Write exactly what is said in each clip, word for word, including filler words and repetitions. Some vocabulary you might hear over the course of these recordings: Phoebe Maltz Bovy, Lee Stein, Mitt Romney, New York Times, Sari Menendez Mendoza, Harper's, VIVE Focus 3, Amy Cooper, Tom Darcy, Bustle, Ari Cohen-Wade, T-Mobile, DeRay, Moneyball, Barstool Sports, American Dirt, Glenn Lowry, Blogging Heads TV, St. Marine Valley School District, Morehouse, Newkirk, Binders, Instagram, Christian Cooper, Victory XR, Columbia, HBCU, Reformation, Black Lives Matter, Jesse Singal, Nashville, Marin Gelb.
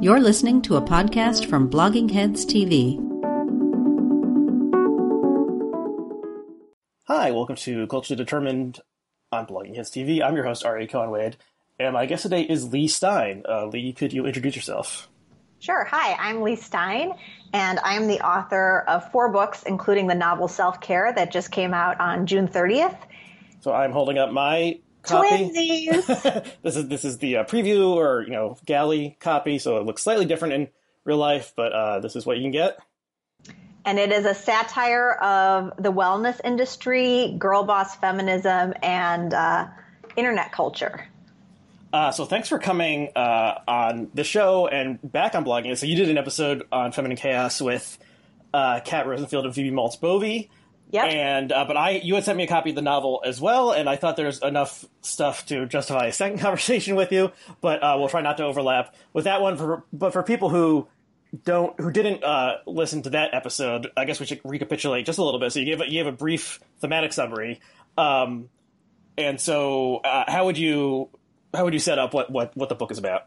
You're listening to a podcast from Blogging Heads T V. Hi, welcome to Culturally Determined on Blogging Heads T V. I'm your host, Ari Cohen-Wade, and my guest today is Lee Stein. Uh, Lee, could you introduce yourself? Sure. Hi, I'm Lee Stein, and I'm the author of four books, including the novel Self-Care that just came out on June thirtieth. So I'm holding up my copy. Twinsies! this is this is the uh, preview or, you know, galley copy, so it looks slightly different in real life, but uh, this is what you can get. And it is a satire of the wellness industry, girl boss feminism, and uh, internet culture. Uh, so thanks for coming uh, on the show and back on Blogging. So you did an episode on Feminine Chaos with uh, Kat Rosenfield and Phoebe Maltz Bovy. Yep. And uh, but I you had sent me a copy of the novel as well, and I thought there's enough stuff to justify a second conversation with you, but uh, we'll try not to overlap with that one. For, but for people who don't who didn't uh, listen to that episode, I guess we should recapitulate just a little bit. So you gave a, you gave a brief thematic summary, um, and so uh, how would you how would you set up what, what, what the book is about?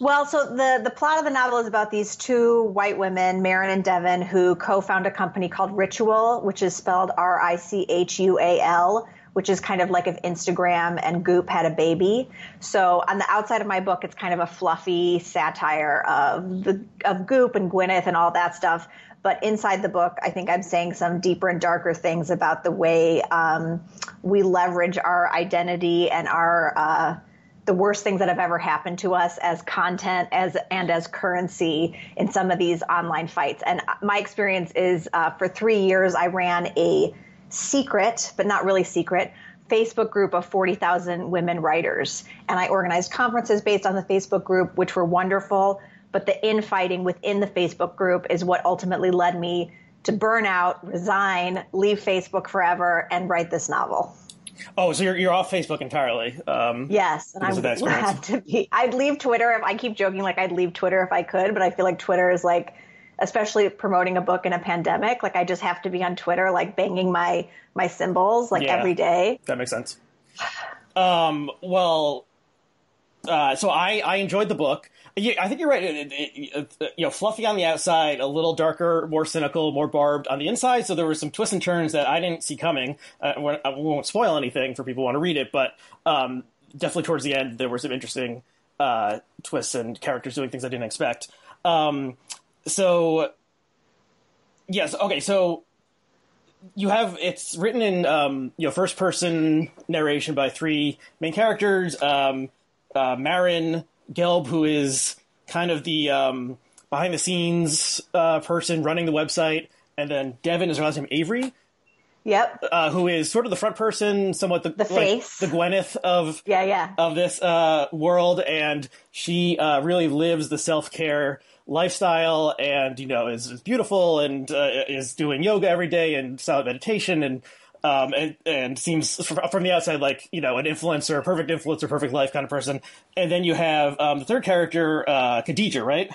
Well, so the, the plot of the novel is about these two white women, Marin and Devin, who co-found a company called Ritual, which is spelled R I C H U A L, which is kind of like if Instagram and Goop had a baby. So on the outside of my book, it's kind of a fluffy satire of the of Goop and Gwyneth and all that stuff. But inside the book, I think I'm saying some deeper and darker things about the way um, we leverage our identity and our uh, – the worst things that have ever happened to us as content as and as currency in some of these online fights. And my experience is uh, for three years, I ran a secret, but not really secret, Facebook group of forty thousand women writers. And I organized conferences based on the Facebook group, which were wonderful. But the infighting within the Facebook group is what ultimately led me to burn out, resign, leave Facebook forever, and write this novel. Oh, so you're you're off Facebook entirely. Um, yes, and I would glad to be. I'd leave Twitter if I keep joking, like I'd leave Twitter if I could, but I feel like Twitter is like, especially promoting a book in a pandemic, like I just have to be on Twitter, like banging my my symbols like yeah, every day. That makes sense. Um, well, uh, so I, I enjoyed the book. I think you're right. It, it, it, you know, fluffy on the outside, a little darker, more cynical, more barbed on the inside. So there were some twists and turns that I didn't see coming. Uh, I won't spoil anything for people who want to read it, but um, definitely towards the end, there were some interesting uh, twists and characters doing things I didn't expect. Um, so, yes, okay. So you have it's written in um, you know first person narration by three main characters, um, uh, Marin Gelb, who is kind of the um, behind-the-scenes uh, person running the website, and then Devin is her last name, Avery. Yep. Uh, who is sort of the front person, somewhat the, the face, like the Gwyneth of yeah, yeah. of this uh, world, and she uh, really lives the self-care lifestyle, and you know is, is beautiful, and uh, is doing yoga every day and silent meditation, and um, and, and seems from the outside like, you know, an influencer, perfect influencer, perfect life kind of person. And then you have um, the third character, uh, Khadija, right?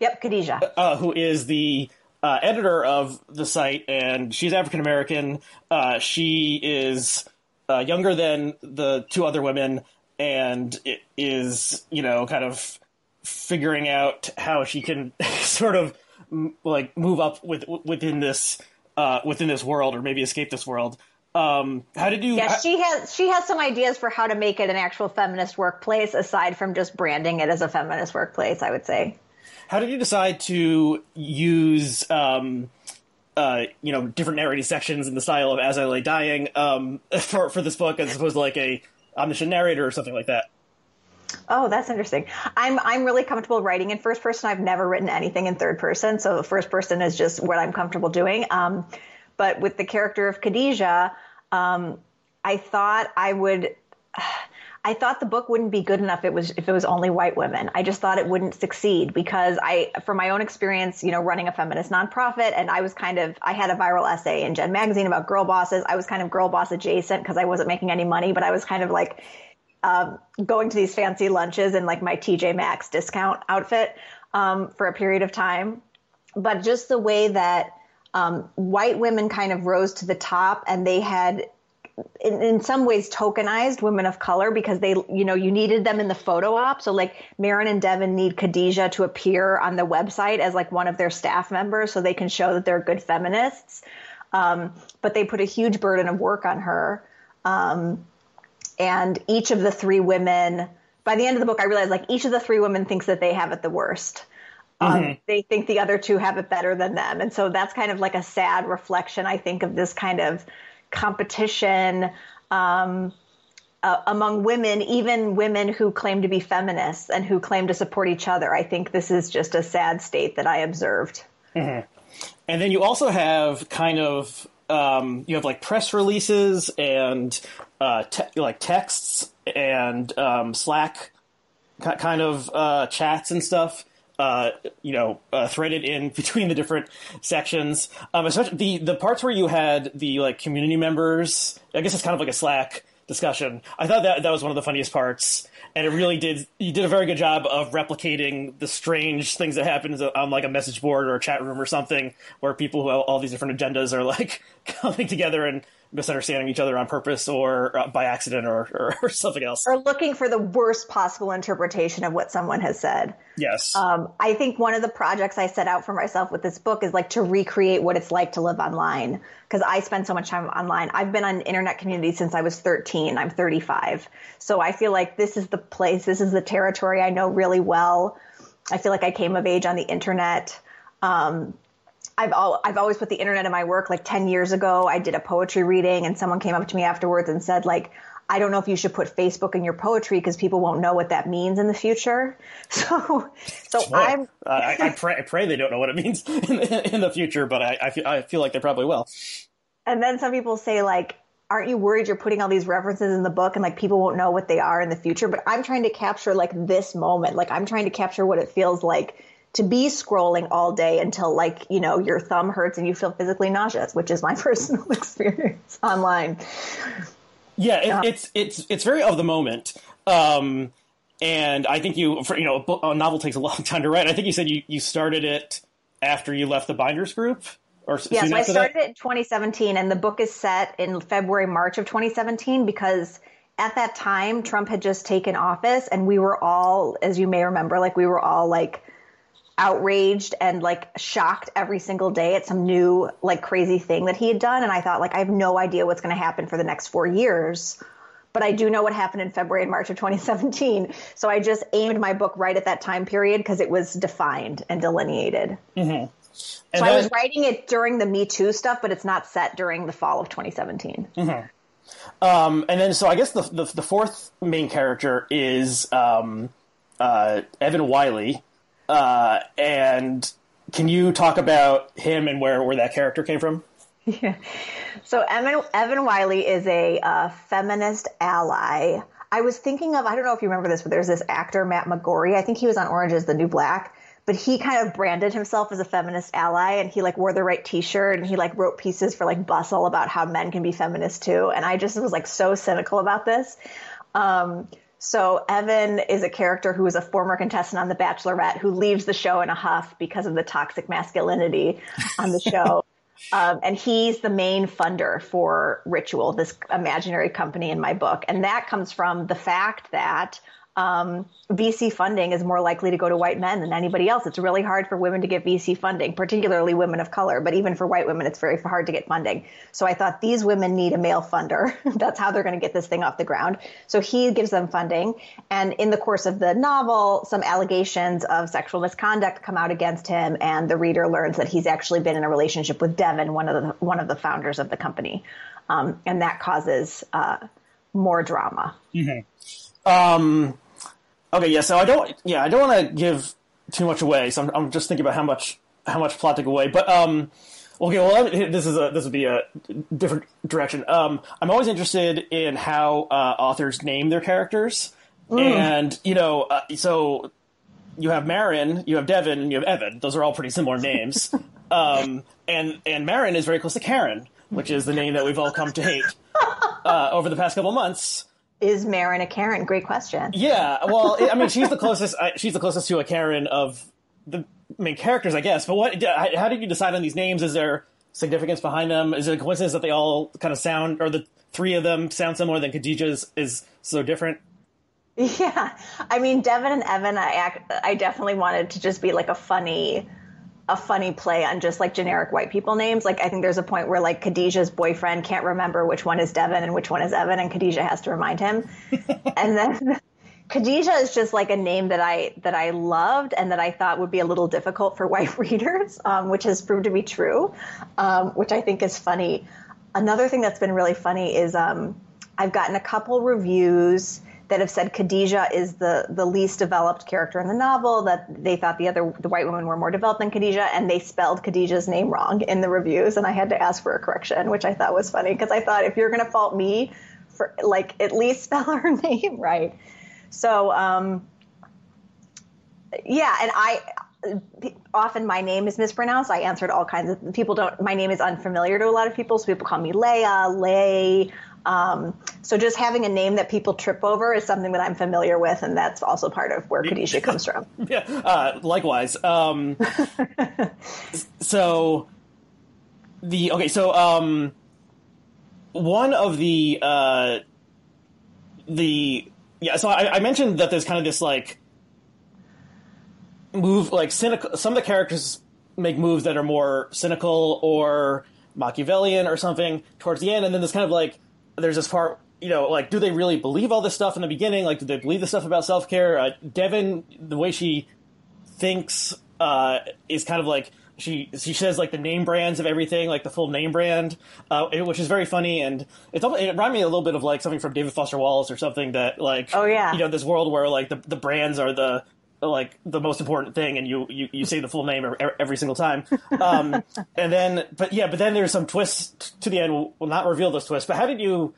Yep, Khadija. Uh, who is the uh, editor of the site, and she's African-American. Uh, she is uh, younger than the two other women and is, you know, kind of figuring out how she can sort of, like, move up with within this Uh, within this world, or maybe escape this world. Um, how did you? Yeah, how, she has she has some ideas for how to make it an actual feminist workplace, aside from just branding it as a feminist workplace, I would say. How did you decide to use um, uh, you know different narrative sections in the style of As I Lay Dying um, for for this book, as opposed to like a omniscient narrator or something like that? Oh, that's interesting. I'm I'm really comfortable writing in first person. I've never written anything in third person, so first person is just what I'm comfortable doing. Um, but with the character of Khadija, um, I thought I would. I thought the book wouldn't be good enough. It was if it was only white women. I just thought it wouldn't succeed because I, from my own experience, you know, running a feminist nonprofit, and I was kind of I had a viral essay in Gen magazine about girl bosses. I was kind of girl boss adjacent because I wasn't making any money, but I was kind of like. Um, going to these fancy lunches in like my T J Maxx discount outfit um, for a period of time. But just the way that um, white women kind of rose to the top, and they had in, in some ways tokenized women of color because they, you know, you needed them in the photo op. So like Marin and Devin need Khadija to appear on the website as like one of their staff members so they can show that they're good feminists. Um, but they put a huge burden of work on her. Um, and each of the three women, by the end of the book, I realized like each of the three women thinks that they have it the worst. Um, mm-hmm. They think the other two have it better than them. And so that's kind of like a sad reflection, I think, of this kind of competition um, uh, among women, even women who claim to be feminists and who claim to support each other. I think this is just a sad state that I observed. Mm-hmm. And then you also have kind of um, you have like press releases and uh, te- like texts and um, Slack kind of uh, chats and stuff. Uh, you know, uh, threaded in between the different sections. Um, especially the, the parts where you had the like community members. I guess it's kind of like a Slack discussion. I thought that that was one of the funniest parts, and it really did. You did a very good job of replicating the strange things that happens on like a message board or a chat room or something, where people who have all these different agendas are like coming together and misunderstanding each other on purpose or uh, by accident or, or, or something else. Or looking for the worst possible interpretation of what someone has said. Yes. Um, I think one of the projects I set out for myself with this book is like to recreate what it's like to live online, because I spend so much time online. I've been on internet community since I was thirteen. I'm thirty-five. So I feel like this is the place, this is the territory I know really well. I feel like I came of age on the internet. Um, I've all, I've always put the internet in my work. Like ten years ago, I did a poetry reading and someone came up to me afterwards and said, like, I don't know if you should put Facebook in your poetry because people won't know what that means in the future. So, so sure. I'm, uh, I, I, pray, I pray they don't know what it means in, in the future, but I, I feel, I feel like they probably will. And then some people say, like, aren't you worried you're putting all these references in the book and like people won't know what they are in the future? But I'm trying to capture like this moment. Like I'm trying to capture what it feels like to be scrolling all day until, like, you know, your thumb hurts and you feel physically nauseous, which is my personal experience online. Yeah, it, um, it's it's it's very of the moment, um, and I think you for, you know a novel takes a long time to write. I think you said you, you started it after you left the Binders group, or yes, yeah, so I started that? It in twenty seventeen, and the book is set in February, March of twenty seventeen because. At that time, Trump had just taken office, and we were all, as you may remember, like we were all like. outraged and like shocked every single day at some new like crazy thing that he had done. And I thought like, I have no idea what's going to happen for the next four years, but I do know what happened in February and March of twenty seventeen. So I just aimed my book right at that time period because it was defined and delineated. Mm-hmm. And so then, I was writing it during the Me Too stuff, but it's not set during the fall of twenty seventeen. Mm-hmm. Um, and then, so I guess the, the, the fourth main character is um, uh, Evan Wiley. Uh, and can you talk about him and where, where that character came from? Yeah. So Evan, Evan Wiley is a uh, feminist ally. I was thinking of, I don't know if you remember this, but there's this actor, Matt McGorry. I think he was on Orange is the New Black, but he kind of branded himself as a feminist ally and he like wore the right t-shirt and he like wrote pieces for like Bustle about how men can be feminists too. And I just was like so cynical about this. Um, So Evan is a character who is a former contestant on The Bachelorette who leaves the show in a huff because of the toxic masculinity on the show. um, and he's the main funder for Ritual, this imaginary company in my book. And that comes from the fact that um, V C funding is more likely to go to white men than anybody else. It's really hard for women to get V C funding, particularly women of color. But even for white women, it's very hard to get funding. So I thought these women need a male funder. That's how they're going to get this thing off the ground. So he gives them funding. And in the course of the novel, some allegations of sexual misconduct come out against him. And the reader learns that he's actually been in a relationship with Devin, one of the, one of the founders of the company. Um, and that causes uh, more drama. Mm-hmm. Um Okay, yeah. So I don't, yeah, I don't want to give too much away. So I'm, I'm just thinking about how much, how much plot to give away. But um, okay, well, this is a, this would be a different direction. Um, I'm always interested in how uh, authors name their characters, mm. and you know, uh, so you have Marin, you have Devin, and you have Evan. Those are all pretty similar names. um, and and Marin is very close to Karen, which is the name that we've all come to hate uh, over the past couple of months. Is Marin a Karen? Great question. Yeah, well, I mean, she's the closest. She's the closest to a Karen of the main characters, I guess. But what? How did you decide on these names? Is there significance behind them? Is it a coincidence that they all kind of sound, or the three of them sound similar, than Khadija's is so different? Yeah. I mean, Devin and Evan, I act, I definitely wanted to just be like a funny, a funny play on just like generic white people names. Like, I think there's a point where like Khadija's boyfriend can't remember which one is Devin and which one is Evan, and Khadija has to remind him. And then Khadija is just like a name that I, that I loved and that I thought would be a little difficult for white readers, um, which has proved to be true, um, which I think is funny. Another thing that's been really funny is um, I've gotten a couple reviews that have said Khadija is the, the least developed character in the novel, that they thought the other the white women were more developed than Khadija, and they spelled Khadija's name wrong in the reviews, and I had to ask for a correction, which I thought was funny, because I thought, if you're going to fault me for, like, at least spell her name right. So, um, yeah, and I often, my name is mispronounced. I answered all kinds of people don't. My name is unfamiliar to a lot of people, so people call me Leia, Lay. Um, so just having a name that people trip over is something that I'm familiar with, and that's also part of where Khadija comes from. Yeah, uh, likewise. Um, so the okay, so um, one of the uh, the yeah, so I, I mentioned that there's kind of this like move, like cynical. Some of the characters make moves that are more cynical or Machiavellian or something towards the end, and then this kind of like, there's this part, you know, like, do they really believe all this stuff in the beginning? Like, do they believe the stuff about self-care? Uh, Devin, the way she thinks uh, is kind of like, she she says, like, the name brands of everything, like, the full name brand, uh, which is very funny. And it's, it reminded me a little bit of, like, something from David Foster Wallace or something that, like, oh, yeah. You know, this world where, like, the, the brands are the, like, the most important thing, and you, you, you say the full name every single time. Um, and then, but yeah, but then there's some twists to the end. We'll, we'll not reveal those twists, but how did you,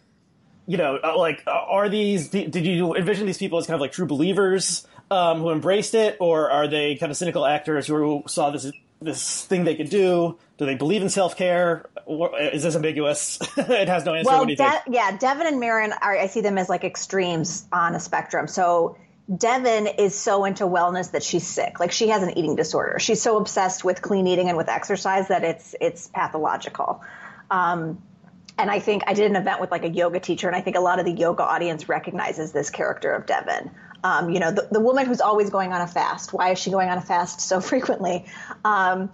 you know, like, are these, did you envision these people as kind of like true believers um, who embraced it, or are they kind of cynical actors who saw this, this thing they could do? Do they believe in self-care? Is this ambiguous? It has no answer. Well, what do you De- think? Yeah, Devin and Marin, are, I see them as like extremes on a spectrum. So Devin is so into wellness that she's sick. Like, she has an eating disorder. She's so obsessed with clean eating and with exercise that it's it's pathological. Um, and I think I did an event with like a yoga teacher, and I think a lot of the yoga audience recognizes this character of Devin. Um, you know, the, the woman who's always going on a fast. Why is she going on a fast so frequently? Um,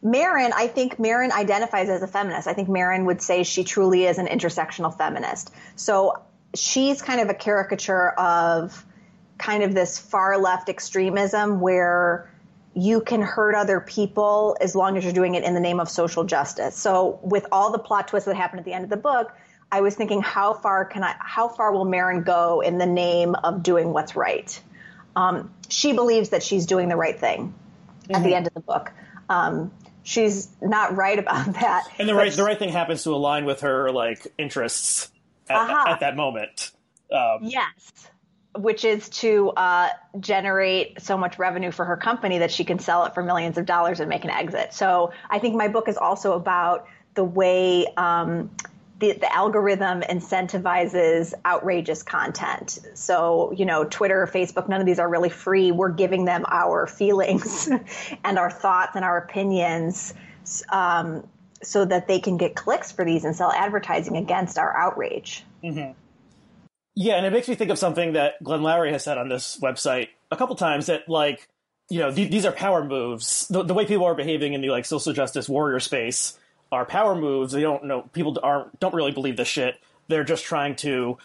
Marin, I think Marin identifies as a feminist. I think Marin would say she truly is an intersectional feminist. So she's kind of a caricature of kind of this far left extremism where you can hurt other people as long as you're doing it in the name of social justice. So with all the plot twists that happen at the end of the book, I was thinking, how far can I, how far will Marin go in the name of doing what's right? Um, she believes that she's doing the right thing mm-hmm. at the end of the book. Um, she's not right about that. And the right, she, the right thing happens to align with her like interests at, uh-huh. at that moment. Um, yes. Which is to uh, generate so much revenue for her company that she can sell it for millions of dollars and make an exit. So I think my book is also about the way um, the, the algorithm incentivizes outrageous content. So, you know, Twitter, Facebook, none of these are really free. We're giving them our feelings and our thoughts and our opinions um, so that they can get clicks for these and sell advertising against our outrage. Mm-hmm. Yeah, and it makes me think of something that Glenn Lowry has said on this website a couple times, that, like, you know, th- these are power moves. The, the way people are behaving in the, like, social justice warrior space are power moves. They don't know, people aren't, don't really believe this shit. They're just trying to,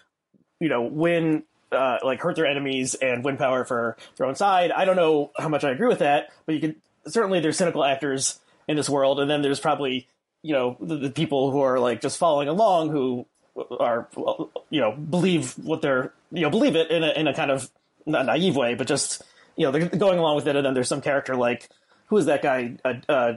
you know, win, uh, like, hurt their enemies and win power for their own side. I don't know how much I agree with that, but you can, certainly there's cynical actors in this world, and then there's probably, you know, the, the people who are, like, just following along, who are, you know, believe what they're, you know, believe it in a, in a kind of not naive way, but just, you know, they're going along with it. And then there's some character like, who is that guy? Uh, uh,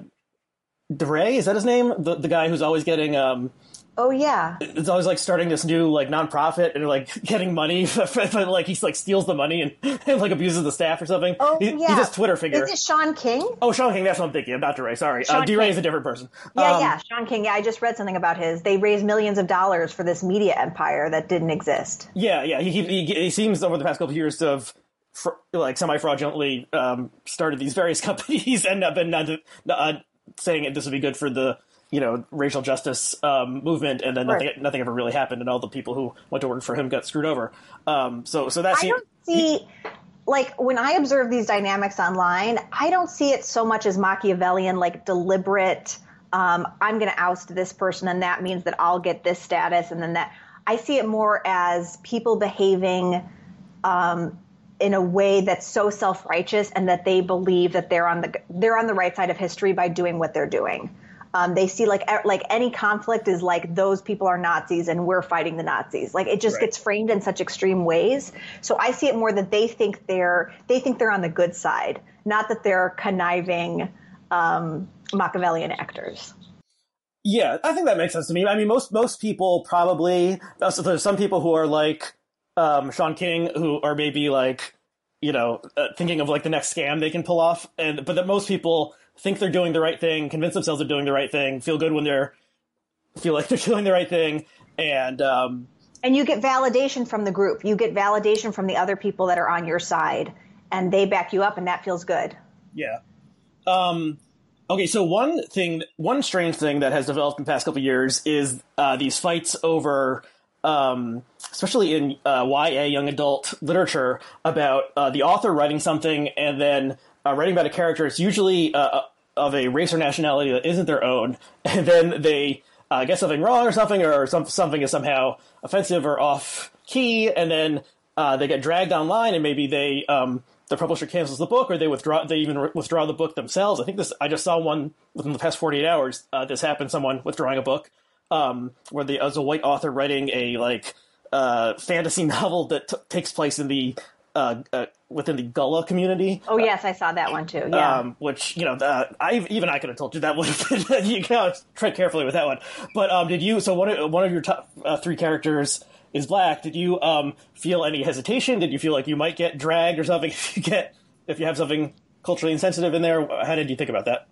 DeRay, is that his name? The the guy who's always getting, um, oh yeah, it's always like starting this new like nonprofit and like getting money, but like he like steals the money and, and like abuses the staff or something. Oh he, yeah, he's this Twitter figure. Is it Sean King? Oh, Sean King. That's what I'm thinking. Not DeRay. Sorry, uh, DeRay is a different person. Yeah, um, yeah, Sean King. Yeah, I just read something about his. They raised millions of dollars for this media empire that didn't exist. Yeah, yeah. He he, he seems over the past couple of years to have fr- like semi fraudulently um, started these various companies and been uh, saying this would be good for the you know, racial justice um, movement, and then nothing, right. nothing ever really happened, and all the people who went to work for him got screwed over. Um, so, so that's I don't see, he, like, when I observe these dynamics online, I don't see it so much as Machiavellian, like deliberate. Um, I'm going to oust this person, and that means that I'll get this status, and then that. I see it more as people behaving um, in a way that's so self-righteous, and that they believe that they're on the they're on the right side of history by doing what they're doing. Um, they see like like any conflict is like those people are Nazis and we're fighting the Nazis. Like it just right. gets framed in such extreme ways. So I see it more that they think they're they think they're on the good side, not that they're conniving um, Machiavellian actors. Yeah, I think that makes sense to me. I mean, most most people probably so there's some people who are like um, Sean King who are maybe like you know uh, thinking of like the next scam they can pull off, and but that most people. Think they're doing the right thing, convince themselves they're doing the right thing, feel good when they're feel like they're doing the right thing, and um, and you get validation from the group. You get validation from the other people that are on your side, and they back you up, and that feels good. Yeah. Um, okay. So one thing, one strange thing that has developed in the past couple of years is uh, these fights over, um, especially in uh, Y A young adult literature, about uh, the author writing something and then. Uh, writing about a character, it's usually uh, of a race or nationality that isn't their own, and then they uh, get something wrong or something, or some, something is somehow offensive or off-key, and then uh, they get dragged online, and maybe they um, the publisher cancels the book, or they withdraw. They even re- withdraw the book themselves. I think this. I just saw one within the past forty-eight hours. Uh, this happened. Someone withdrawing a book, um, where the as a white author writing a like uh, fantasy novel that t- takes place in the. Uh, uh, within the Gullah community. Oh yes, I saw that one too. Yeah, um, which you know, uh, I even I could have told you that would have been. You know, tread carefully with that one. But um, did you? So one of, one of your top uh, three characters is black. Did you um, feel any hesitation? Did you feel like you might get dragged or something if you get if you have something culturally insensitive in there? How did you think about that?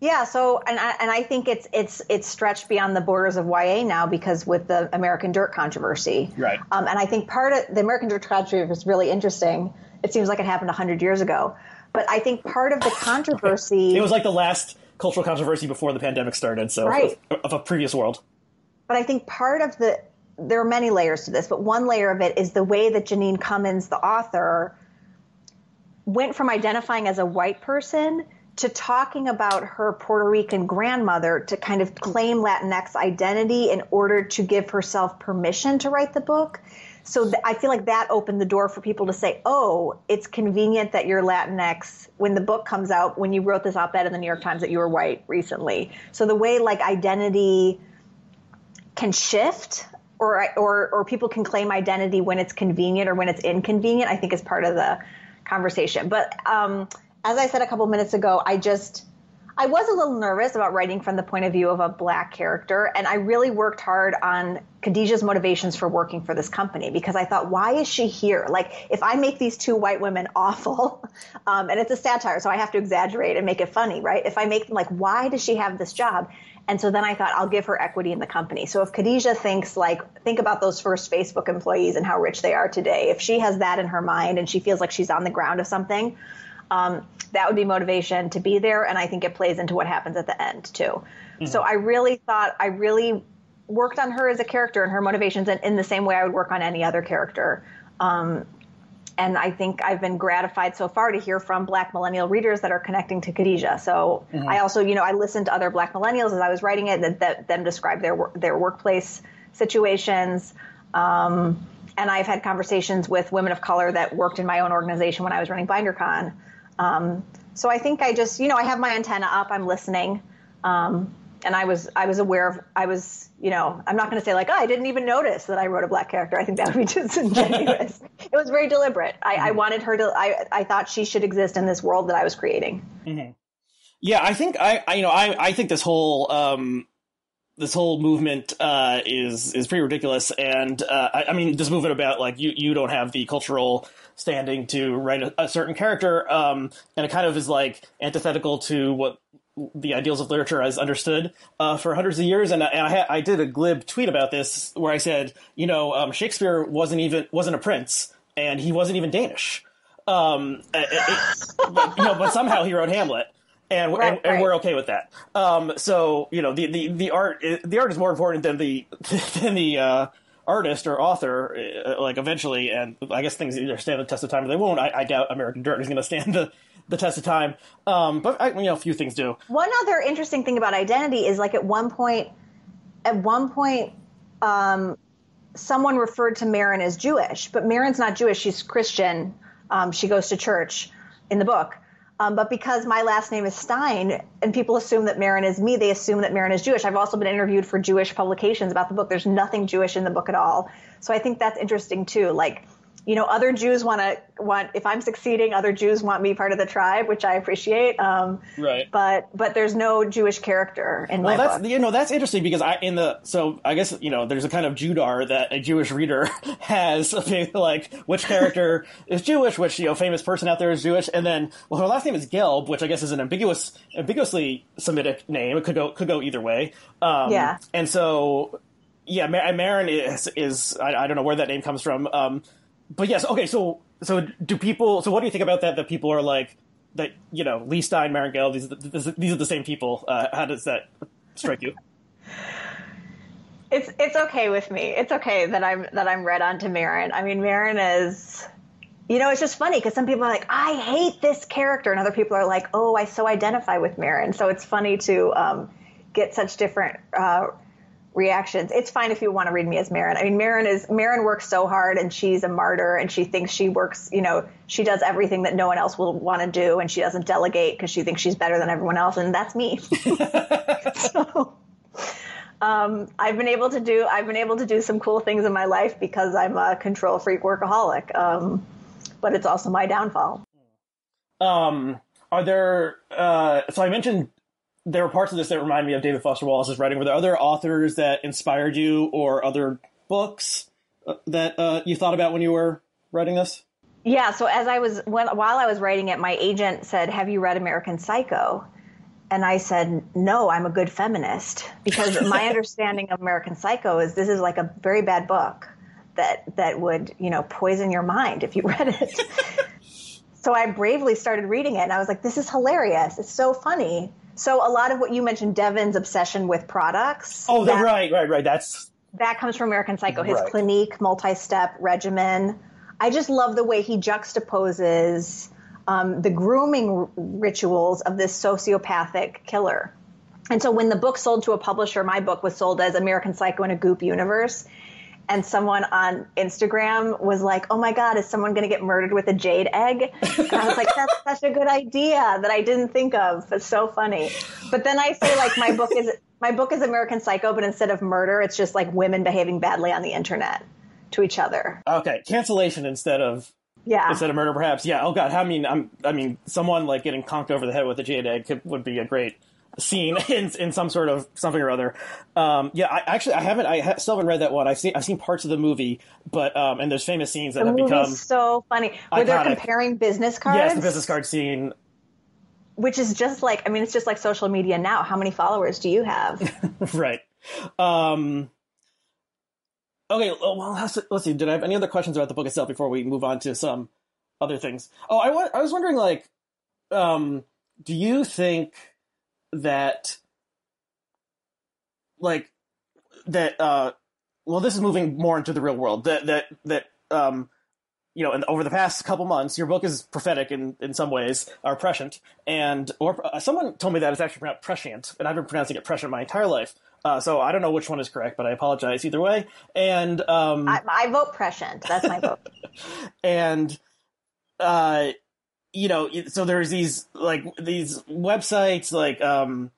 Yeah. So, and I, and I think it's it's it's stretched beyond the borders of Y A now because with the American Dirt controversy, right? Um, and I think part of the American Dirt controversy was really interesting. It seems like it happened a hundred years ago, but I think part of the controversy. It was like the last cultural controversy before the pandemic started, so right. of, of a previous world. But I think part of the there are many layers to this, but one layer of it is the way that Janine Cummins, the author, went from identifying as a white person. To talking about her Puerto Rican grandmother to kind of claim Latinx identity in order to give herself permission to write the book. So th- I feel like that opened the door for people to say, oh, it's convenient that you're Latinx when the book comes out, when you wrote this op-ed in the New York Times that you were white recently. So the way like identity can shift or, or, or people can claim identity when it's convenient or when it's inconvenient, I think is part of the conversation. But, um, as I said a couple minutes ago, I just, I was a little nervous about writing from the point of view of a black character. And I really worked hard on Khadija's motivations for working for this company because I thought, why is she here? Like, if I make these two white women awful, um, and it's a satire, so I have to exaggerate and make it funny, right? If I make them like, why does she have this job? And so then I thought, I'll give her equity in the company. So if Khadija thinks like, think about those first Facebook employees and how rich they are today. If she has that in her mind and she feels like she's on the ground of something, Um, that would be motivation to be there. And I think it plays into what happens at the end too. Mm-hmm. So I really thought I really worked on her as a character and her motivations and in the same way I would work on any other character. Um, and I think I've been gratified so far to hear from black millennial readers that are connecting to Khadija. So mm-hmm. I also, you know, I listened to other black millennials as I was writing it that, that them describe their, their workplace situations. Um, and I've had conversations with women of color that worked in my own organization when I was running BinderCon. Um, so I think I just, you know, I have my antenna up, I'm listening. Um, and I was, I was aware of, I was, you know, I'm not going to say like, oh, I didn't even notice that I wrote a black character. I think that would be disingenuous. It was very deliberate. I, mm-hmm. I wanted her to, I, I thought she should exist in this world that I was creating. Mm-hmm. Yeah. I think I, I, you know, I, I think this whole, um, this whole movement, uh, is, is pretty ridiculous. And, uh, I, I mean, this movement about like, you, you don't have the cultural standing to write a, a certain character, um, and it kind of is like antithetical to what the ideals of literature as understood uh, for hundreds of years. And I, and I, ha- I did a glib tweet about this where I said, you know, um, Shakespeare wasn't even wasn't a prince, and he wasn't even Danish. Um, it, it, but, you know, but somehow he wrote Hamlet. and right, and, and right. we're okay with that. Um, so you know, the, the, the art the art is more important than the than the uh, artist or author. Uh, like eventually, and I guess things either stand the test of time or they won't. I, I doubt American Dirt is going to stand the. the test of time. Um, but, I, you know, a few things do. One other interesting thing about identity is, like, at one point, at one point, um, someone referred to Marin as Jewish, but Marin's not Jewish. She's Christian. Um, she goes to church in the book. Um, but because my last name is Stein and people assume that Marin is me, they assume that Marin is Jewish. I've also been interviewed for Jewish publications about the book. There's nothing Jewish in the book at all. So I think that's interesting too. Like, you know, other Jews want to want if I'm succeeding, other Jews want me part of the tribe, which I appreciate. Um, right. But but there's no Jewish character in well, my that's, book. You know, that's interesting because I in the so I guess, you know, there's a kind of Judar that a Jewish reader has, like which character is Jewish, which, you know, famous person out there is Jewish. And then, well, her last name is Gelb, which I guess is an ambiguous, ambiguously Semitic name. It could go could go either way. Um, yeah. And so, yeah, Mar- Marin is is I, I don't know where that name comes from. Um, But yes, okay, so so do people, so what do you think about that, that people are like, that, you know, Lee Stein, Marin Gelb, these, these, these are the same people. Uh, how does that strike you? It's it's okay with me. It's okay that I'm, that I'm read onto Marin. I mean, Marin is, you know, it's just funny because some people are like, I hate this character. And other people are like, oh, I so identify with Marin. So it's funny to um, get such different uh reactions. It's fine if you want to read me as Marin. I mean, Marin is Marin works so hard, and she's a martyr, and she thinks she works. You know, she does everything that no one else will want to do, and she doesn't delegate because she thinks she's better than everyone else, and that's me. so, um, I've been able to do I've been able to do some cool things in my life because I'm a control freak workaholic. Um, but it's also my downfall. Um, are there? Uh, so I mentioned. There were parts of this that remind me of David Foster Wallace's writing. Were there other authors that inspired you or other books that uh, you thought about when you were writing this? Yeah. So as I was, when, while I was writing it, my agent said, have you read American Psycho? And I said, no, I'm a good feminist, because my understanding of American Psycho is this is like a very bad book that, that would, you know, poison your mind if you read it. So I bravely started reading it, and I was like, this is hilarious. It's so funny. So a lot of what you mentioned, Devin's obsession with products. Oh, that, right, right, right. That's that comes from American Psycho. His right. Clinique, multi-step regimen. I just love the way he juxtaposes um, the grooming rituals of this sociopathic killer. And so when the book sold to a publisher, my book was sold as American Psycho in a Goop Universe. And someone on Instagram was like, oh, my God, is someone going to get murdered with a jade egg? And I was like, that's such a good idea that I didn't think of. It's so funny. But then I say, like, my book is my book is American Psycho. But instead of murder, it's just like women behaving badly on the Internet to each other. OK, cancellation instead of. Yeah. Instead of murder, perhaps. Yeah. Oh, God. I mean, I'm, I mean, someone like getting conked over the head with a jade egg could, would be a great scene in in some sort of something or other. Um, yeah, I actually I haven't I ha- still haven't read that one. I've seen I've seen parts of the movie, but um, and there's famous scenes that the have become so funny where iconic. They're comparing business cards. Yes, the business card scene, which is just like I mean it's just like social media now. How many followers do you have? Right. Um, okay. Well, let's see. Did I have any other questions about the book itself before we move on to some other things? Oh, I wa- I was wondering like, um, do you think that like that uh well this is moving more into the real world that that that um you know and over the past couple months your book is prophetic in in some ways or prescient and or uh, someone told me that it's actually pronounced prescient and I've been pronouncing it prescient my entire life uh so I don't know which one is correct but I apologize either way and um I, I vote prescient that's my vote and uh you know, so there's these like these websites like um,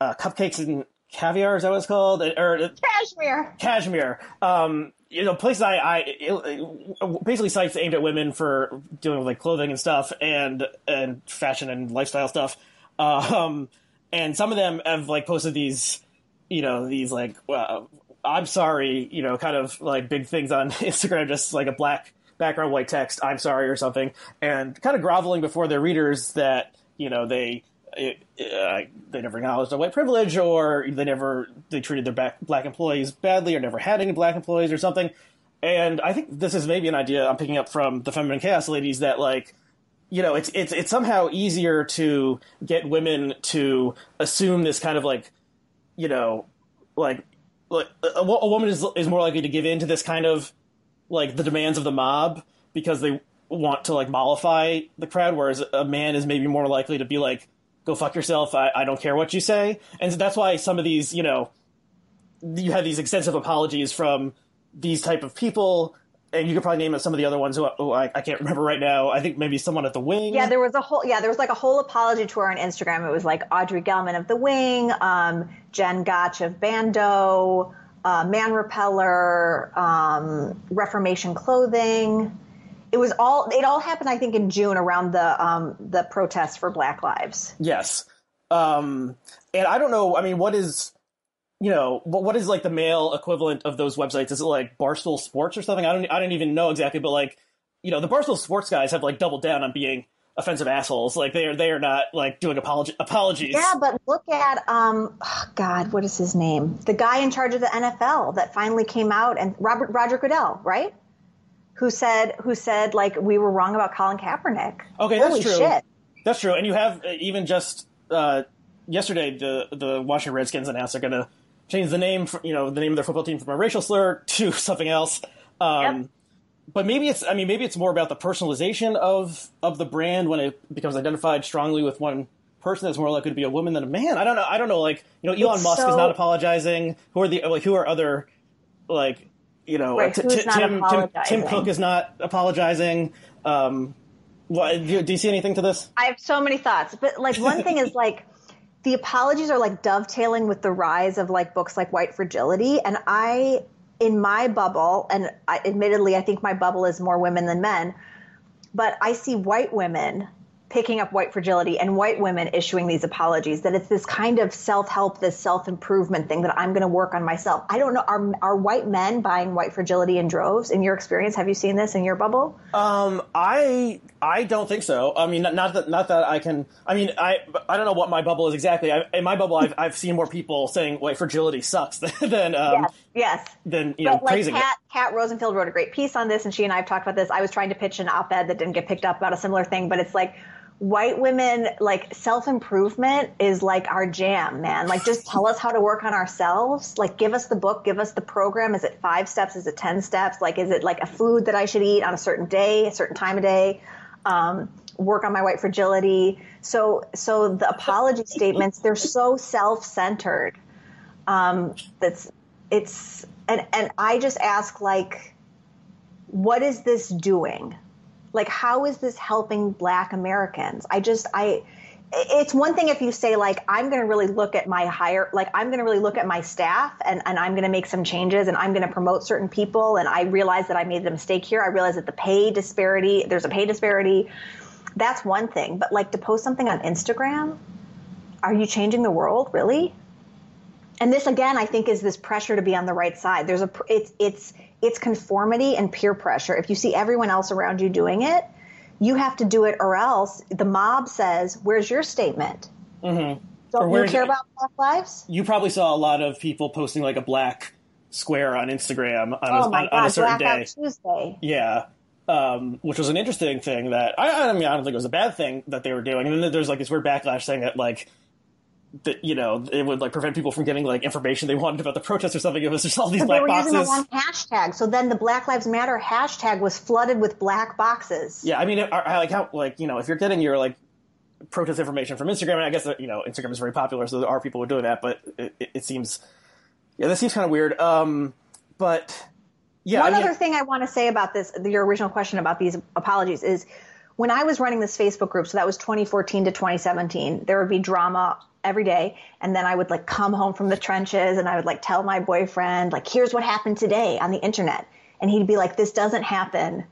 uh, Cupcakes and Caviar, is that what it's called? Or Cashmere. Cashmere. Um, you know, places I, I it, basically sites aimed at women for dealing with like clothing and stuff and and fashion and lifestyle stuff. Um, and some of them have like posted these, you know, these like uh, I'm sorry, you know, kind of like big things on Instagram, just like a black background white text, I'm sorry, or something, and kind of groveling before their readers that, you know, they it, uh, they never acknowledged a white privilege, or they never, they treated their back, black employees badly, or never had any black employees or something. And I think this is maybe an idea I'm picking up from the Feminine Chaos ladies that, like, you know, it's it's it's somehow easier to get women to assume this kind of like, you know, like, like a, a woman is is more likely to give in to this kind of like the demands of the mob because they want to like mollify the crowd, whereas a man is maybe more likely to be like, go fuck yourself, I, I don't care what you say. And so that's why some of these, you know, you have these extensive apologies from these type of people, and you could probably name some of the other ones who, who I, I can't remember right now. I think maybe someone at The Wing. Yeah, there was a whole, yeah, there was like a whole apology tour on Instagram. It was like Audrey Gelman of The Wing, um, Jen Gotch of Bando, uh, Man Repeller, um, Reformation Clothing. It was all, it all happened, I think, in June around the, um, the protests for Black Lives. Yes. Um, and I don't know, I mean, what is, you know, what is like the male equivalent of those websites? Is it like Barstool Sports or something? I don't, I don't even know exactly, but like, you know, the Barstool Sports guys have like doubled down on being offensive assholes. Like they are, they are not like doing apology, apologies. Yeah. But look at, um, oh God, what is his name? The guy in charge of the N F L that finally came out, and Robert, Roger Goodell, right? Who said, who said, like, we were wrong about Colin Kaepernick. Okay, that's Holy true. Shit. That's true. And you have, even just uh, yesterday, the the Washington Redskins announced they're going to change the name, for, you know, the name of their football team from a racial slur to something else. Um, yep. But maybe it's, I mean, maybe it's more about the personalization of, of the brand when it becomes identified strongly with one person that's more likely to be a woman than a man. I don't know. I don't know. Like, you know, Elon it's Musk so... is not apologizing. Who are the, like, who are other, like, you know, right, t- t- Tim, Tim, Tim Cook is not apologizing. Um, what, do, you, do you see anything to this? I have so many thoughts. But, like, one thing is, like, the apologies are, like, dovetailing with the rise of, like, books like White Fragility. And I, in my bubble, and I, admittedly, I think my bubble is more women than men, but I see white women picking up White Fragility and white women issuing these apologies, that it's this kind of self-help, this self-improvement thing that I'm going to work on myself. I don't know. Are, are white men buying White Fragility in droves? In your experience, have you seen this in your bubble? Um, I I don't think so. I mean, not, not that not that I can. I mean, I I don't know what my bubble is exactly. I, in my bubble, I've I've seen more people saying White Fragility sucks than um, yes, yes. than you but know like praising Kat, it. Kat Rosenfield wrote a great piece on this, and she and I have talked about this. I was trying to pitch an op-ed that didn't get picked up about a similar thing, but it's like, white women, like, self-improvement is, like, our jam, man. Like, just tell us how to work on ourselves. Like, give us the book. Give us the program. Is it five steps? Is it ten steps? Like, is it, like, a food that I should eat on a certain day, a certain time of day? Um, work on my white fragility. So so the apology statements, they're so self-centered. Um, that's it's and, and I just ask, like, what is this doing? Like, how is this helping Black Americans? I just, I, it's one thing if you say, like, I'm going to really look at my hire, like, I'm going to really look at my staff and, and I'm going to make some changes and I'm going to promote certain people. And I realize that I made the mistake here. I realize that the pay disparity, there's a pay disparity. That's one thing. But, like, to post something on Instagram, are you changing the world, really? And this, again, I think is this pressure to be on the right side. There's a, it's, it's, it's conformity and peer pressure. If you see everyone else around you doing it, you have to do it, or else the mob says, where's your statement? Mm-hmm. Don't you care about Black Lives? You probably saw a lot of people posting like a black square on Instagram on, oh a, my on, God, on a certain Blackout day. Tuesday. Yeah. Um, which was an interesting thing that, I, I mean, I don't think it was a bad thing that they were doing. And then there's like this weird backlash saying that like, that, you know, it would like prevent people from getting like information they wanted about the protest or something. It was just all these black boxes. They were using the wrong hashtag. So then the Black Lives Matter hashtag was flooded with black boxes. Yeah, I mean, I like how, like, you know, if you're getting your like protest information from Instagram, and I guess, you know, Instagram is very popular, so there are people who are doing that, but it, it seems, yeah, this seems kind of weird. Um, but yeah. One I mean, other thing I want to say about this, your original question about these apologies is, when I was running this Facebook group, so that was twenty fourteen to twenty seventeen, there would be drama every day. And then I would like come home from the trenches and I would like tell my boyfriend, like, here's what happened today on the internet. And he'd be like, this doesn't happen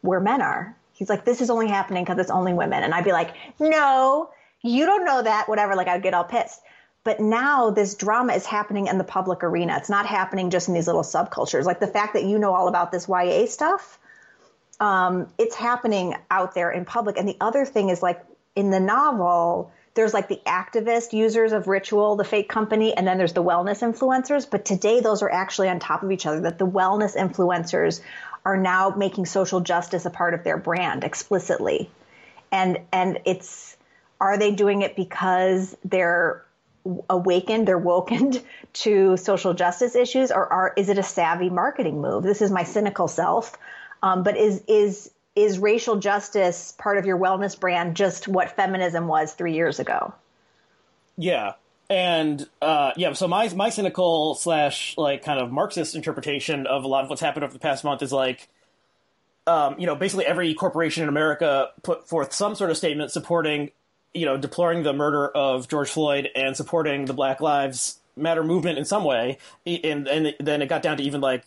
where men are. He's like, this is only happening because it's only women. And I'd be like, no, you don't know that, whatever. Like, I'd get all pissed. But now this drama is happening in the public arena. It's not happening just in these little subcultures. Like, the fact that you know all about this Y A stuff, um, it's happening out there in public. And the other thing is, like, in the novel, there's like the activist users of Ritual, the fake company, and then there's the wellness influencers. But today those are actually on top of each other, that the wellness influencers are now making social justice a part of their brand explicitly. And and it's, are they doing it because they're awakened, they're wokened to social justice issues, or are is it a savvy marketing move? This is my cynical self. Um, but is is is racial justice part of your wellness brand just what feminism was three years ago? Yeah. And uh, yeah, so my my cynical slash like kind of Marxist interpretation of a lot of what's happened over the past month is like, um, you know, basically every corporation in America put forth some sort of statement supporting, you know, deploring the murder of George Floyd and supporting the Black Lives Matter movement in some way. And, and then it got down to even like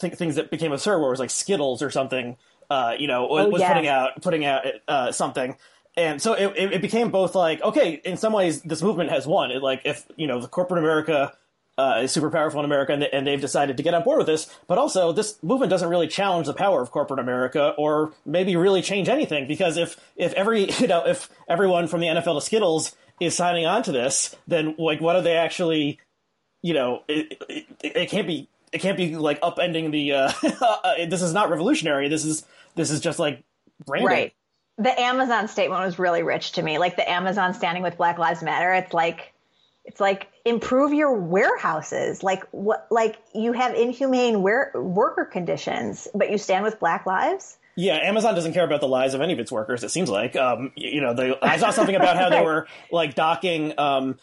th- things that became absurd, where it was like Skittles or something, uh, you know, oh, was yeah. putting out putting out uh, something. And so it, it became both like, okay, in some ways, this movement has won. It, like, if, you know, the corporate America uh, is super powerful in America and, they, and they've decided to get on board with this. But also, this movement doesn't really challenge the power of corporate America or maybe really change anything. Because if, if every, you know, if everyone from the N F L to Skittles is signing on to this, then, like, what are they actually, you know, it, it, it can't be, it can't be, like, upending the, uh, this is not revolutionary. This is, this is just, like, branding. Right. The Amazon statement was really rich to me. Like the Amazon standing with Black Lives Matter. It's like, it's like improve your warehouses. Like what? Like you have inhumane where, worker conditions, but you stand with Black Lives. Yeah, Amazon doesn't care about the lives of any of its workers. It seems like, um, you know, they, I saw something about how they were like docking. Um,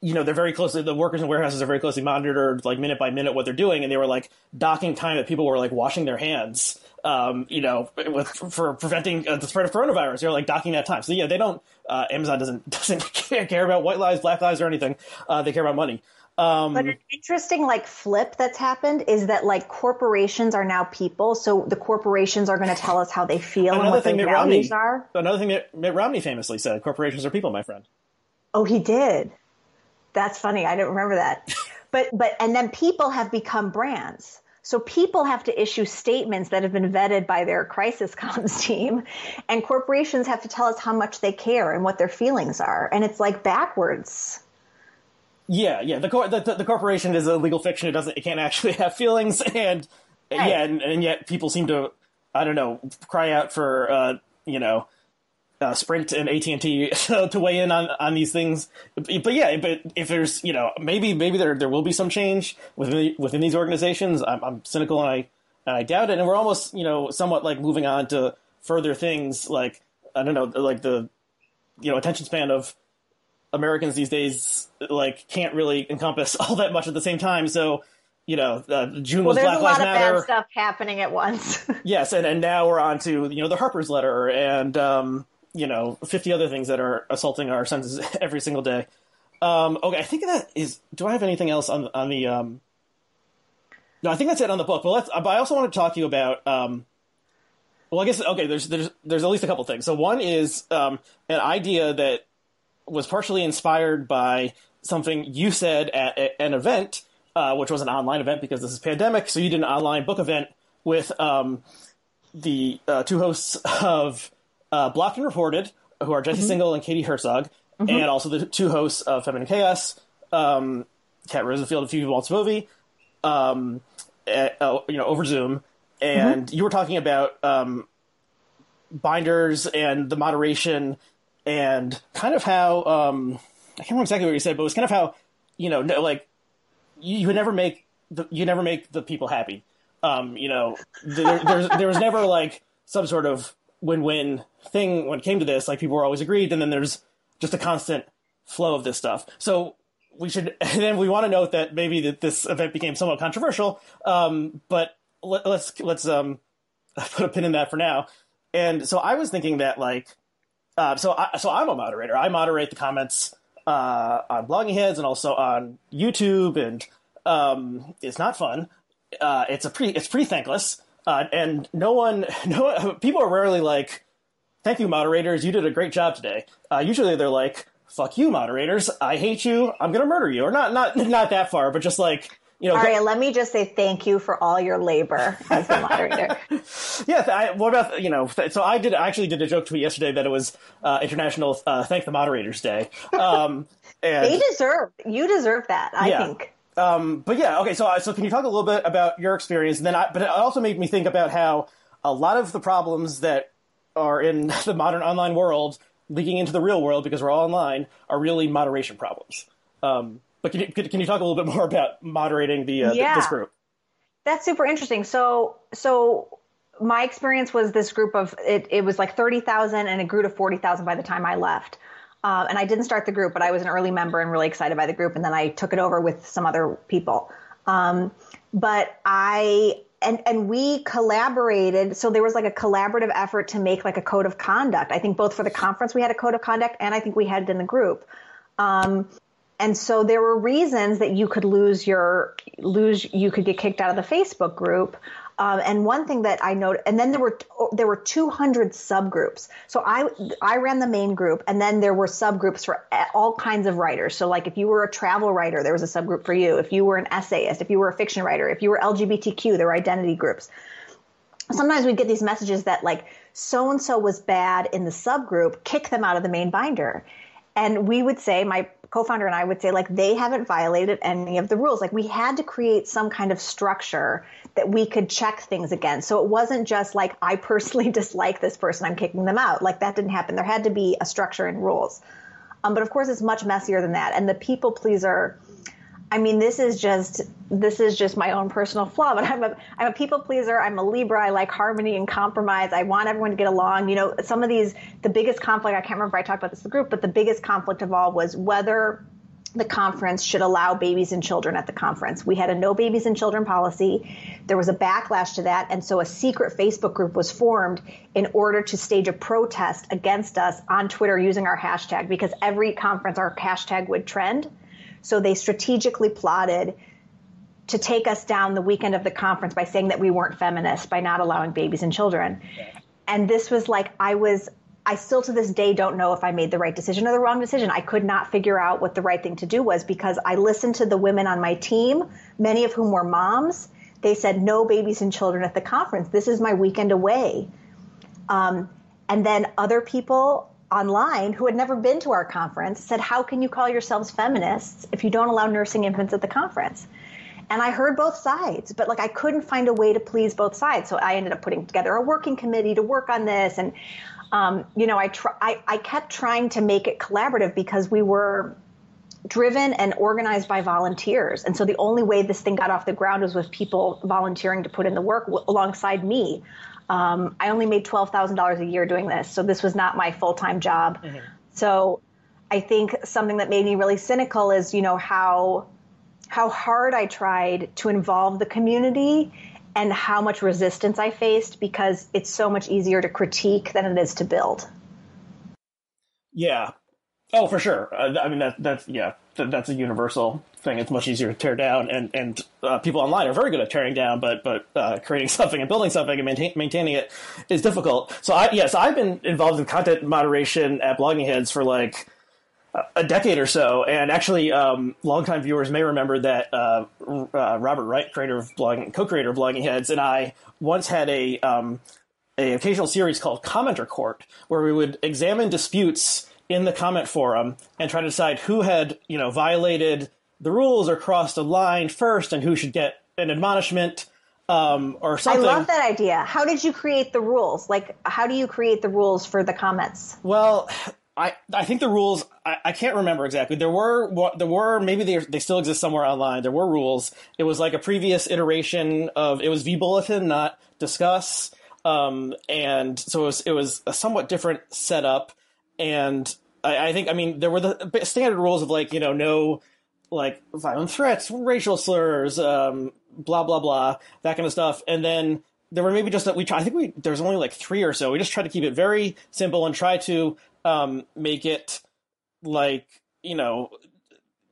you know, they're very closely. The workers in warehouses are very closely monitored, like minute by minute, what they're doing, and they were like docking time that people were like washing their hands. Um, you know, with, for preventing uh, the spread of coronavirus, they're like docking that time. So yeah, they don't. Uh, Amazson doesn't doesn't care about white lives, black lives, or anything. Uh, they care about money. Um, but an interesting like flip that's happened is that like corporations are now people, so the corporations are going to tell us how they feel and what their Mitt values Romney, are. Another thing that Mitt Romney famously said: "Corporations are people, my friend." Oh, he did. That's funny. I didn't remember that. but but and then people have become brands. So people have to issue statements that have been vetted by their crisis comms team, and corporations have to tell us how much they care and what their feelings are. And it's like backwards. Yeah, yeah. The cor- the, the, the corporation is a legal fiction. It doesn't. It can't actually have feelings. And right. yeah, and, and yet people seem to, I don't know, cry out for uh, you know, uh, Sprint and A T and T to weigh in on, on these things. But yeah, but if there's, you know, maybe maybe there there will be some change within the, within these organizations. I'm, I'm cynical and I and I doubt it. And we're almost, you know, somewhat like moving on to further things like, I don't know, like the, you know, attention span of Americans these days, like, can't really encompass all that much at the same time. So, you know, uh, June well, was Black Lives Matter. There's a lot of bad stuff happening at once. Yes, and, and now we're on to, you know, the Harper's letter and, um, you know, fifty other things that are assaulting our senses every single day. Um, okay, I think that is, do I have anything else on on the, um, no, I think that's it on the book. But let's, but I also want to talk to you about, um, well, I guess, okay, there's, there's, there's at least a couple things. So one is um, an idea that was partially inspired by something you said at, at an event, uh, which was an online event because this is pandemic. So you did an online book event with um, the uh, two hosts of, Uh, Blocked and Reported, who are Jesse mm-hmm. Singal and Katie Herzog, mm-hmm. and also the two hosts of Feminine Chaos, um, Kat Rosenfield and Phoebe Maltz Bovy, um, at, uh, you know, over Zoom. And mm-hmm. you were talking about um, Binders and the moderation and kind of how, um, I can't remember exactly what you said, but it was kind of how, you know, no, like, you, you would never make the, you never make the people happy. Um, you know, there, there's, there was never like some sort of win-win thing when it came to this. Like, people were always agreed, and then there's just a constant flow of this stuff. So we should, and then we want to note that maybe that this event became somewhat controversial, um but let, let's let's um put a pin in that for now. And so I was thinking that, like, uh so I, so I'm a moderator. I moderate the comments uh on Blogging Heads and also on YouTube, and um it's not fun. uh it's a pretty it's pretty thankless. Uh, and no one, no one, people are rarely like, thank you, moderators, you did a great job today. Uh, usually they're like, fuck you, moderators, I hate you, I'm going to murder you. Or not, not, not that far, but just like, you know. Aria, go- let me just say thank you for all your labor as the moderator. Yeah. I, what about, you know, so I did, I actually did a joke tweet yesterday that it was uh, International uh, Thank the Moderators Day. Um, and, they deserve, you deserve that, I yeah. think. Um, but yeah, okay, so so can you talk a little bit about your experience? And then, I, but it also made me think about how a lot of the problems that are in the modern online world leaking into the real world because we're all online are really moderation problems. Um, but can you, can you talk a little bit more about moderating the uh, yeah. th- this group? That's super interesting. So, so my experience was this group of, it, it was like thirty thousand and it grew to forty thousand by the time I left. Um, and I didn't start the group, but I was an early member and really excited by the group. And then I took it over with some other people. Um, but I, and, and we collaborated. So there was like a collaborative effort to make like a code of conduct. I think both for the conference, we had a code of conduct and I think we had it in the group. Um, and so there were reasons that you could lose your lose. You could get kicked out of the Facebook group. Um, and one thing that I noted, and then there were there were two hundred subgroups. So I I ran the main group, and then there were subgroups for all kinds of writers. So like if you were a travel writer, there was a subgroup for you. If you were an essayist, if you were a fiction writer, if you were L G B T Q, there were identity groups. Sometimes we'd get these messages that like so-and-so was bad in the subgroup, kick them out of the main binder. And we would say, my co-founder and I would say, like, they haven't violated any of the rules. Like, we had to create some kind of structure that we could check things against. So it wasn't just like, I personally dislike this person, I'm kicking them out. Like, that didn't happen. There had to be a structure and rules. Um, but, of course, it's much messier than that. And the people pleaser, I mean, this is just this is just my own personal flaw. But I'm a, I'm a people pleaser. I'm a Libra. I like harmony and compromise. I want everyone to get along. You know, some of these, the biggest conflict, I can't remember if I talked about this in the group, but the biggest conflict of all was whether the conference should allow babies and children at the conference. We had a no babies and children policy. There was a backlash to that. And so a secret Facebook group was formed in order to stage a protest against us on Twitter using our hashtag, because every conference our hashtag would trend. So they strategically plotted to take us down the weekend of the conference by saying that we weren't feminist, by not allowing babies and children. And this was like, I was, I still to this day don't know if I made the right decision or the wrong decision. I could not figure out what the right thing to do was, because I listened to the women on my team, many of whom were moms. They said, no babies and children at the conference. This is my weekend away. Um, and then other people online who had never been to our conference said, how can you call yourselves feminists if you don't allow nursing infants at the conference? And I heard both sides, but like I couldn't find a way to please both sides. So I ended up putting together a working committee to work on this. And, um, you know, I, tr- I, I kept trying to make it collaborative, because we were driven and organized by volunteers. And so the only way this thing got off the ground was with people volunteering to put in the work w- alongside me. Um, I only made twelve thousand dollars a year doing this. So this was not my full-time job. Mm-hmm. So I think something that made me really cynical is, you know, how... how hard I tried to involve the community and how much resistance I faced, because it's so much easier to critique than it is to build. Yeah. Oh, for sure. Uh, I mean, that, that's, yeah, th- that's a universal thing. It's much easier to tear down, and, and uh, people online are very good at tearing down, but, but uh, creating something and building something and maintain, maintaining it is difficult. So I, yes, yeah, so I've been involved in content moderation at Blogging Heads for like a decade or so, and actually, um, longtime viewers may remember that uh, uh, Robert Wright, creator of blogging, co-creator of Blogging Heads, and I once had a um, a occasional series called Commenter Court, where we would examine disputes in the comment forum and try to decide who had, you know, violated the rules or crossed a line first, and who should get an admonishment. Um, or something. I love that idea. How did you create the rules? Like, how do you create the rules for the comments? Well. I, I think the rules, I, I can't remember exactly. There were, there were maybe they, they still exist somewhere online. There were rules. It was like a previous iteration of, it was vBulletin, not discuss. Um, and so it was, it was a somewhat different setup. And I, I think, I mean, there were the standard rules of like, you know, no, like violent threats, racial slurs, um, blah, blah, blah, that kind of stuff. And then there were maybe just that we try, I think we, there's only like three or so. We just tried to keep it very simple and try to, um, make it like, you know,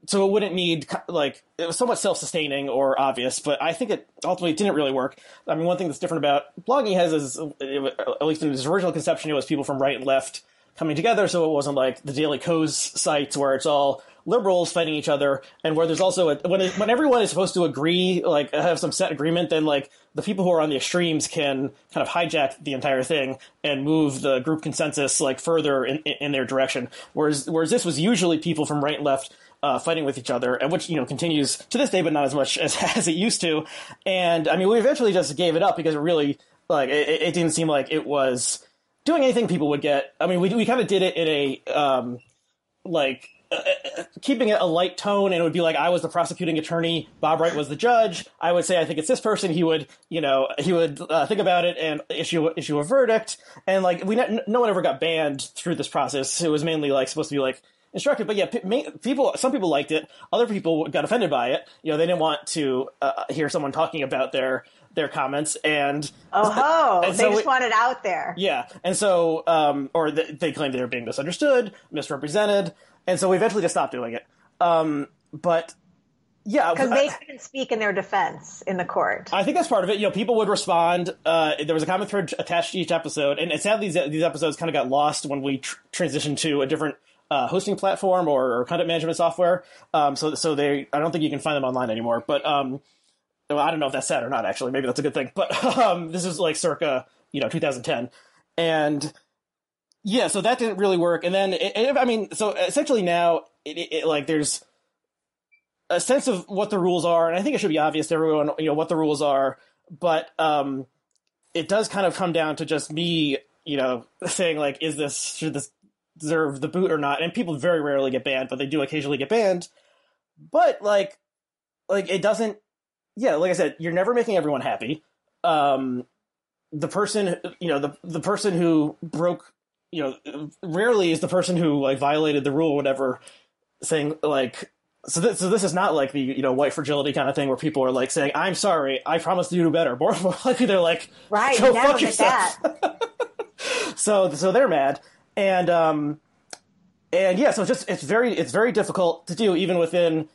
so it wouldn't need, like, it was somewhat self-sustaining or obvious, but I think it ultimately didn't really work. I mean, one thing that's different about Blogging Heads is, it, at least in its original conception, it was people from right and left coming together, so it wasn't like the Daily Kos sites where it's all liberals fighting each other, and where there's also, a, when, it, when everyone is supposed to agree, like, have some set agreement, then, like, the people who are on the extremes can kind of hijack the entire thing and move the group consensus like further in, in, in their direction. Whereas, whereas this was usually people from right and left uh, fighting with each other, and which, you know, continues to this day, but not as much as, as it used to. And I mean, we eventually just gave it up because it really, like, it, it didn't seem like it was doing anything people would get. I mean, we we kind of did it in a um, like uh, keeping it a light tone, and it would be like I was the prosecuting attorney, Bob Wright was the judge. I would say I think it's this person. He would, you know, he would uh, think about it and issue issue a verdict. And like we not, no one ever got banned through this process. It was mainly like supposed to be like instructed, but yeah, people. Some people liked it. Other people got offended by it. You know, they didn't want to uh, hear someone talking about their their comments, and oh ho, and they so just it, want it out there. Yeah, and so um, or th- they claimed they were being misunderstood, misrepresented, and so we eventually just stopped doing it. Um, but yeah, because they couldn't speak in their defense in the court. I think that's part of it. You know, people would respond. Uh, there was a comment thread attached to each episode, and, and sadly, these these episodes kind of got lost when we tr- transitioned to a different. Uh, hosting platform or, or content management software. Um, so, so they, I don't think you can find them online anymore, but, um, well, I don't know if that's sad or not, actually, maybe that's a good thing, but, um, this is like circa, you know, two thousand ten. And yeah, so that didn't really work. And then, it, it, I mean, so essentially now it, it, it like, there's a sense of what the rules are. And I think it should be obvious to everyone, you know, what the rules are, but, um, it does kind of come down to just me, you know, saying like, is this, should this, deserve the boot or not, and people very rarely get banned, but they do occasionally get banned. But like like it doesn't yeah like I said, you're never making everyone happy. Um the person, you know, the the person who broke, you know, rarely is the person who like violated the rule or whatever saying like so this, so this is not like the, you know, white fragility kind of thing where people are like saying I'm sorry, I promise to do better. More, more likely they're like right, go fuck yourself. so so they're mad. And, um, and yeah, so it's just, it's very, it's very difficult to do even within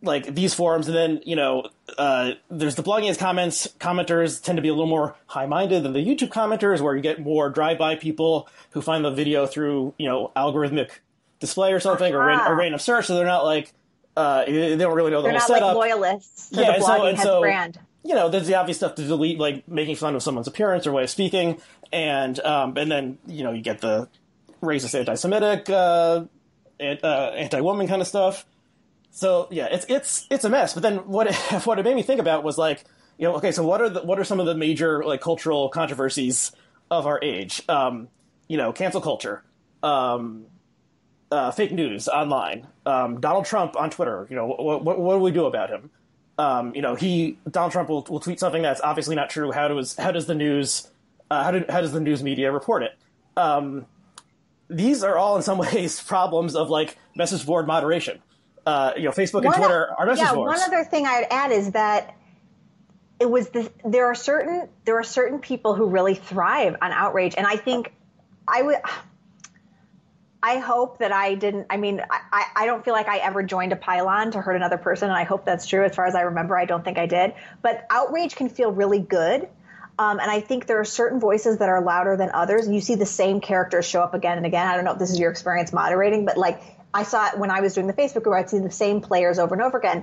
like these forums. And then, you know, uh, there's the blogging as comments. Commenters tend to be a little more high-minded than the YouTube commenters, where you get more drive-by people who find the video through, you know, algorithmic display or something, uh-huh. or, ran, or random search. So they're not like, uh, they don't really know the they're whole not, setup. They're not like loyalists to yeah, the and blogging so, and so, brand. You know, there's the obvious stuff to delete, like making fun of someone's appearance or way of speaking. And, um, and then, you know, you get the racist, anti-Semitic, uh, and, uh, anti-woman kind of stuff. So yeah, it's it's it's a mess. But then what it, what it made me think about was like, you know, okay, so what are the, what are some of the major like cultural controversies of our age? Um, you know, cancel culture, um, uh, fake news online, um, Donald Trump on Twitter. You know, what what, what do we do about him? Um, you know, he Donald Trump will, will tweet something that's obviously not true. How does how does the news uh, how do, how does the news media report it? Um, These are all, in some ways, problems of, like, message board moderation. Uh, you know, Facebook and Twitter are message boards. Yeah, one other thing I'd add is that it was the, there are certain there are certain people who really thrive on outrage, and I think I would I hope that I didn't. I mean, I, I don't feel like I ever joined a pylon to hurt another person, and I hope that's true. As far as I remember, I don't think I did. But outrage can feel really good. Um, and I think there are certain voices that are louder than others. You see the same characters show up again and again. I don't know if this is your experience moderating, but like I saw it when I was doing the Facebook group, I'd see the same players over and over again.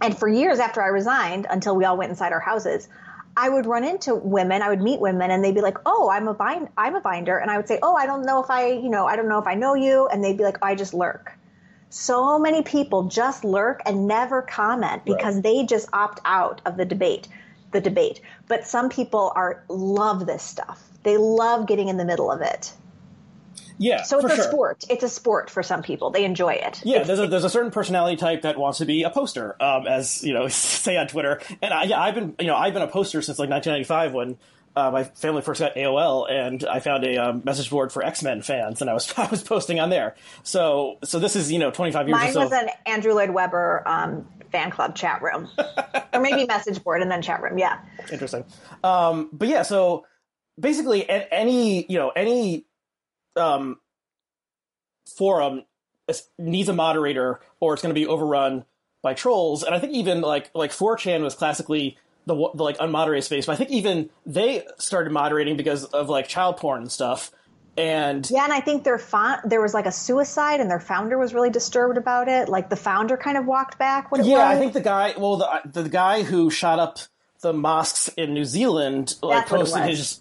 And for years after I resigned, until we all went inside our houses, I would run into women. I would meet women and they'd be like, oh, I'm a bind- I'm a binder. And I would say, oh, I don't know if I, you know, I don't know if I know you. And they'd be like, oh, I just lurk. So many people just lurk and never comment because right. they just opt out of the debate. the debate. But some people are love this stuff. They love getting in the middle of it. Yeah, so it's a sure. sport. It's a sport for some people. They enjoy it. Yeah, it's, there's a there's a certain personality type that wants to be a poster, um, as you know, say on Twitter. And I, yeah, I've been you know I've been a poster since like nineteen ninety-five when uh, my family first got A O L, and I found a um, message board for X-Men fans, and I was I was posting on there. So so this is you know twenty-five years. Mine or so. was an Andrew Lloyd Webber. Um, fan club chat room or maybe message board and then chat room. Yeah. Interesting. Um, but yeah, so basically at any, you know, any, um, forum needs a moderator or it's going to be overrun by trolls. And I think even like, like four chan was classically the, the like unmoderated space, but I think even they started moderating because of like child porn and stuff. And yeah, and I think their font, there was like a suicide, and their founder was really disturbed about it. Like the founder kind of walked back what it yeah, was. Yeah, I think the guy, well, the the guy who shot up the mosques in New Zealand, like That's posted his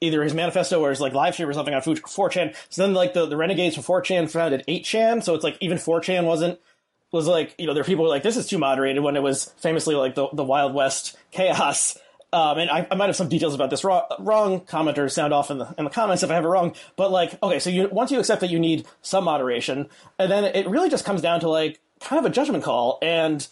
either his manifesto or his like live stream or something on four chan. So then, like the, the renegades from four chan founded eight chan. So it's like even four chan wasn't was like you know there were people who were like this is too moderated when it was famously like the the Wild West chaos. Um, and I, I might have some details about this wrong, wrong. Commenters sound off in the, in the comments if I have it wrong. But, like, okay, so you, once you accept that you need some moderation, and then it really just comes down to, like, kind of a judgment call. And,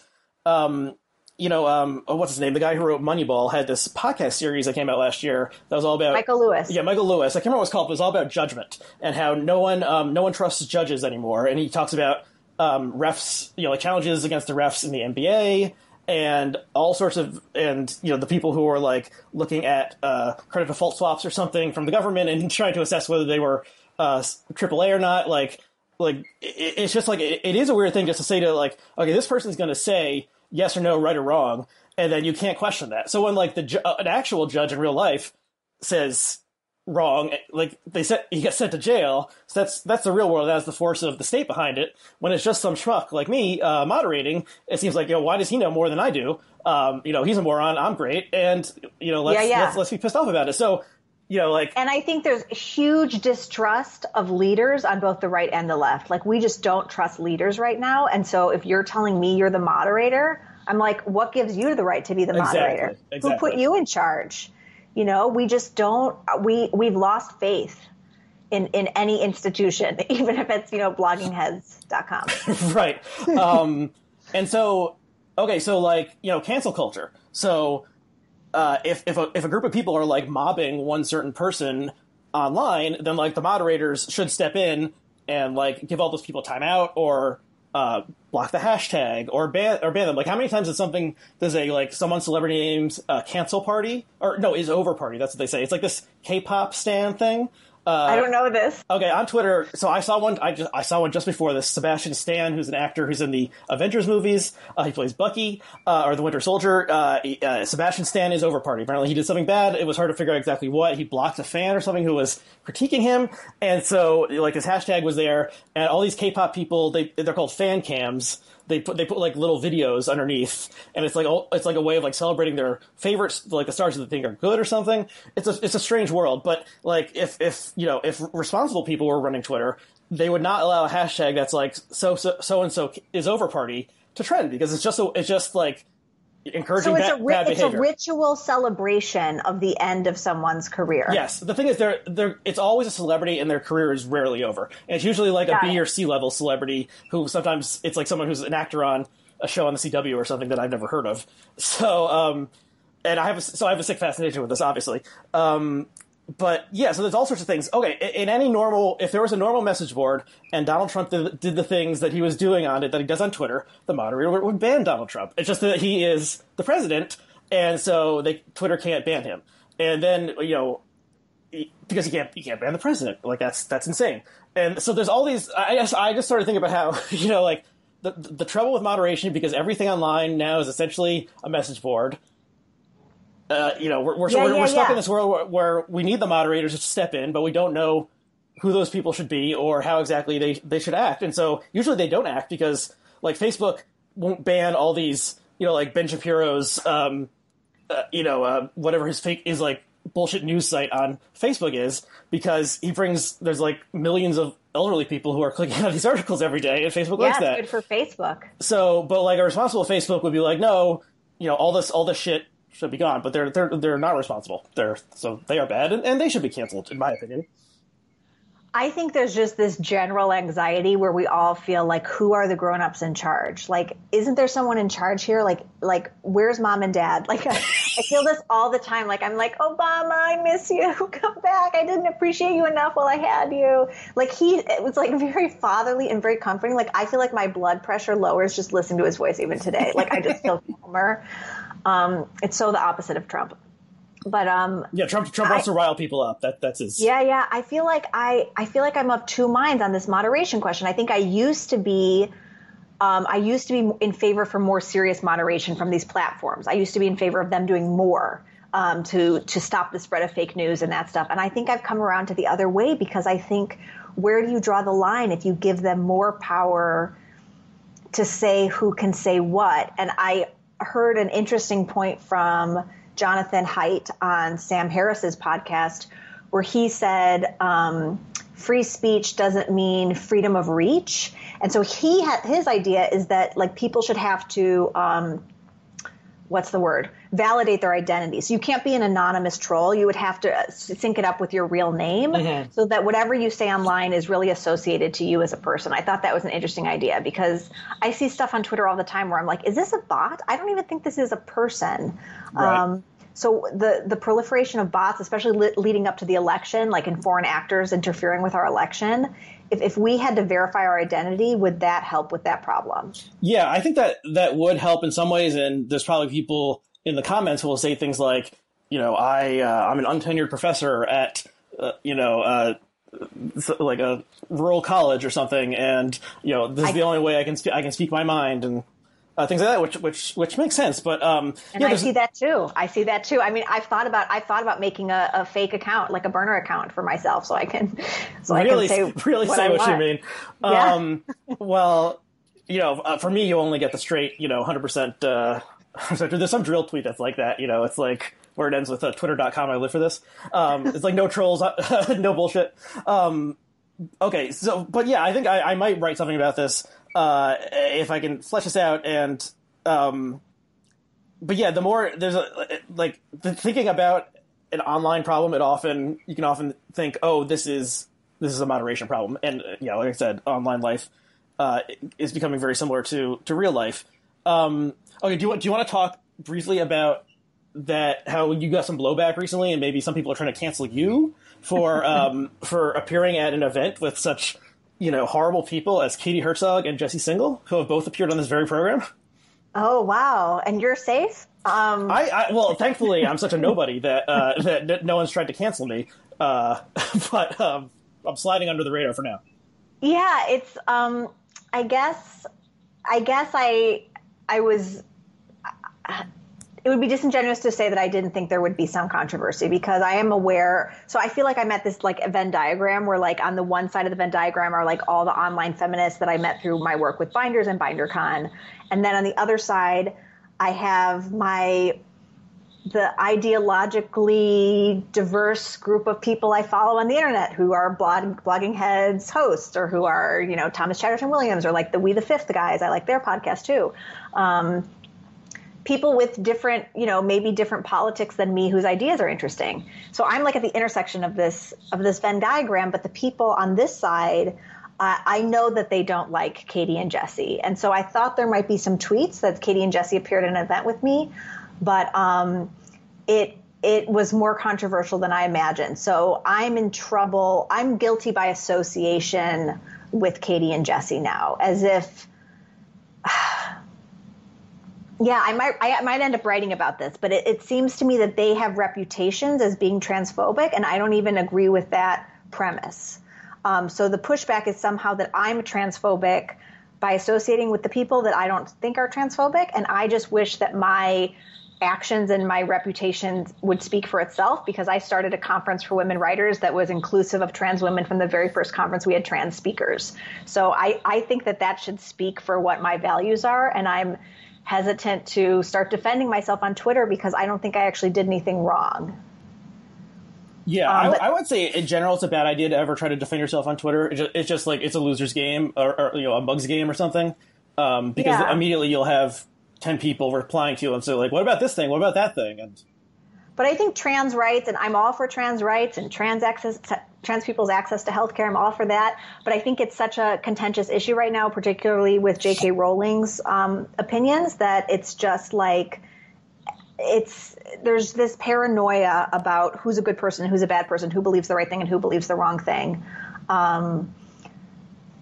um, you know, um, oh, what's his name? The guy who wrote Moneyball had this podcast series that came out last year that was all about... Michael Lewis. Yeah, Michael Lewis. I can't remember what it was called, but it was all about judgment and how no one um, no one trusts judges anymore. And he talks about um, refs, you know, like challenges against the refs in the N B A and all sorts of, and, you know, the people who were, like, looking at uh, credit default swaps or something from the government and trying to assess whether they were uh, triple A or not. Like, like it, it's just, like, it, it is a weird thing just to say to, like, okay, this person's going to say yes or no, right or wrong, and then you can't question that. So when, like, the ju- an actual judge in real life says wrong, like, they said he gets sent to jail, so that's that's the real world. That's the force of the state behind it. When it's just some schmuck like me uh moderating, it seems like, you know, why does he know more than I do? Um you know, he's a moron, I'm great, and, you know, let's yeah, yeah. Let's, let's be pissed off about it. So, you know, like, and I think there's huge distrust of leaders on both the right and the left. Like, we just don't trust leaders right now, and so if you're telling me you're the moderator, I'm like, what gives you the right to be the moderator? Exactly, exactly. Who put you in charge? You know, we just don't, we, we've lost faith in, in any institution, even if it's, you know, blogging heads dot com. Right. Um, and so, okay, so, like, you know, cancel culture. So uh, if, if, a, if a group of people are, like, mobbing one certain person online, then, like, the moderators should step in and, like, give all those people time out or uh, block the hashtag or ban or ban them. Like, how many times is something does a like someone celebrity names uh, cancel party or no is over party? That's what they say. It's like this K-pop stan thing. Uh, I don't know this. Okay, on Twitter. So I saw one. I just I saw one just before this. Sebastian Stan, who's an actor who's in the Avengers movies. Uh, he plays Bucky uh, or the Winter Soldier. Uh, he, uh, Sebastian Stan is over party. Apparently, he did something bad. It was hard to figure out exactly what. He blocked a fan or something who was critiquing him, and so, like, his hashtag was there, and all these K-pop people, they they're called fan cams. They put they put like little videos underneath, and it's like it's like a way of, like, celebrating their favorites, like the stars that they think are good or something. It's a it's a strange world, but, like, if if you know if responsible people were running Twitter, they would not allow a hashtag that's like so so so and so is over party to trend, because it's just a, it's just like encouraging so it's bad, a ri- bad behavior. It's a ritual celebration of the end of someone's career. Yes, the thing is, they're they're it's always a celebrity, and their career is rarely over. And it's usually like Got a B it. or C level celebrity who sometimes it's like someone who's an actor on a show on the C W or something that I've never heard of. So, um, and I have a, so I have a sick fascination with this, obviously. Um, but yeah, so there's all sorts of things. Okay, in, in any normal, if there was a normal message board and Donald Trump did, did the things that he was doing on it that he does on Twitter, the moderator would, would ban Donald Trump. It's just that he is the president, and so they, Twitter can't ban him. And then, you know, because you can't you can't ban the president. Like, that's that's insane. And so there's all these. I just I just started thinking about how, you know, like the the trouble with moderation, because everything online now is essentially a message board. Uh, you know, we're we're, yeah, we're, yeah, we're stuck yeah. in this world where, where we need the moderators to step in, but we don't know who those people should be or how exactly they, they should act. And so usually they don't act because, like, Facebook won't ban all these, you know, like Ben Shapiro's, um, uh, you know, uh, whatever his fake is, like, bullshit news site on Facebook is, because he brings, there's, like, millions of elderly people who are clicking on these articles every day, and Facebook yeah, likes that. Yeah, it's good for Facebook. So, but, like, a responsible Facebook would be like, no, you know, all this, all this shit should be gone, but they're they're they're not responsible. They're so they are bad, and, and they should be canceled, in my opinion. I think there's just this general anxiety where we all feel like, who are the grown-ups in charge? Like, isn't there someone in charge here? Like, like where's mom and dad? Like, I, I feel this all the time. Like, I'm like, Obama, I miss you. Come back. I didn't appreciate you enough while I had you. Like, he, it was, like, very fatherly and very comforting. Like, I feel like my blood pressure lowers just listening to his voice even today. Like, I just feel calmer. Um, it's so the opposite of Trump. But um, yeah, Trump Trump wants to rile people up. That that's his. Yeah, yeah. I feel like I I feel like I'm of two minds on this moderation question. I think I used to be, um, I used to be in favor for more serious moderation from these platforms. I used to be in favor of them doing more um, to to stop the spread of fake news and that stuff. And I think I've come around to the other way, because I think, where do you draw the line if you give them more power to say who can say what? And I heard an interesting point from Jonathan Haidt on Sam Harris's podcast, where he said um, free speech doesn't mean freedom of reach. And so he had, his idea is that, like, people should have to um, what's the word? Validate their identity. So you can't be an anonymous troll. You would have to sync it up with your real name mm-hmm. so that whatever you say online is really associated to you as a person. I thought that was an interesting idea because I see stuff on Twitter all the time where I'm like, is this a bot? I don't even think this is a person. Right. Um, so the, the proliferation of bots, especially li- leading up to the election, like in foreign actors interfering with our election, if, if we had to verify our identity, would that help with that problem? Yeah, I think that that would help in some ways. And there's probably people in the comments who will say things like, you know, I, uh, I'm an untenured professor at, uh, you know, uh, like a rural college or something. And, you know, this is I, the only way I can spe- I can speak my mind and. Uh, things like that, which which which makes sense, but um, and yeah, I see that too. I see that too. I mean, I've thought about I've thought about making a, a fake account, like a burner account for myself, so I can so really, I can say really what say I what want. You mean. Yeah. Um, well, you know, uh, for me, you only get the straight, you know, one hundred percent. Uh, there's some drill tweet that's like that. You know, it's like where it ends with uh, twitter dot com. I live for this. Um, it's like no trolls, no bullshit. Um, okay, so but yeah, I think I, I might write something about this. Uh, if I can flesh this out and, um, but yeah, the more there's a, like the thinking about an online problem, it often, you can often think, oh, this is, this is a moderation problem. And you know, like I said, online life, uh, is becoming very similar to, to real life. Um, okay. Do you want, do you want to talk briefly about that, how you got some blowback recently and maybe some people are trying to cancel you for, um, for appearing at an event with such, you know, horrible people as Katie Herzog and Jesse Singal, who have both appeared on this very program. Oh, wow. And you're safe? Um... I, I Well, thankfully, I'm such a nobody that uh, that no one's tried to cancel me. Uh, but um, I'm sliding under the radar for now. Yeah, it's, um, I guess, I guess I, I was... I, It would be disingenuous to say that I didn't think there would be some controversy because I am aware. So I feel like I'm at this like Venn diagram where like on the one side of the Venn diagram are like all the online feminists that I met through my work with Binders and BinderCon. And then on the other side, I have my the ideologically diverse group of people I follow on the internet who are blog, Blogging Heads hosts or who are, you know, Thomas Chatterton Williams or like the We the Fifth guys. I like their podcast too. Um People with different, you know, maybe different politics than me whose ideas are interesting. So I'm like at the intersection of this of this Venn diagram, but the people on this side, uh, I know that they don't like Katie and Jesse. And so I thought there might be some tweets that Katie and Jesse appeared at an event with me, but um, it it was more controversial than I imagined. So I'm in trouble. I'm guilty by association with Katie and Jesse now, as if... Yeah, I might I might end up writing about this, but it, it seems to me that they have reputations as being transphobic, and I don't even agree with that premise. Um, so the pushback is somehow that I'm transphobic by associating with the people that I don't think are transphobic, and I just wish that my actions and my reputation would speak for itself because I started a conference for women writers that was inclusive of trans women from the very first conference we had trans speakers. So I, I think that that should speak for what my values are, and I'm hesitant to start defending myself on Twitter because I don't think I actually did anything wrong. Yeah, um, I, but, I would say in general it's a bad idea to ever try to defend yourself on Twitter. It's just, it's just like it's a loser's game or, or you know a mug's game or something um, because yeah. immediately you'll have ten people replying to you and say like, what about this thing? What about that thing? And but I think trans rights, and I'm all for trans rights and trans access, to, trans people's access to healthcare. I'm all for that. But I think it's such a contentious issue right now, particularly with J K Rowling's um, opinions, that it's just like it's there's this paranoia about who's a good person, who's a bad person, who believes the right thing and who believes the wrong thing. Um,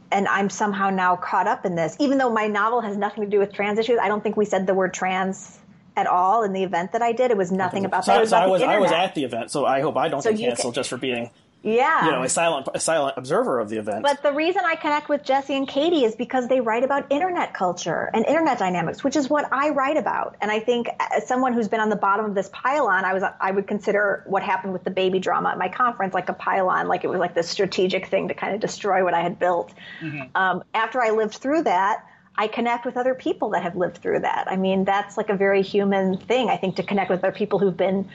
and I'm somehow now caught up in this, even though my novel has nothing to do with trans issues. I don't think we said the word trans at all in the event that I did. It was nothing about so, that. It was so about I was I was at the event, so I hope I don't so get canceled can, just for being yeah. you know, a silent a silent observer of the event. But the reason I connect with Jesse and Katie is because they write about internet culture and internet dynamics, which is what I write about. And I think as someone who's been on the bottom of this pylon, I was I would consider what happened with the baby drama at my conference like a pylon, like it was like this strategic thing to kind of destroy what I had built. Mm-hmm. Um, after I lived through that, I connect with other people that have lived through that. I mean, that's like a very human thing, I think, to connect with other people who've been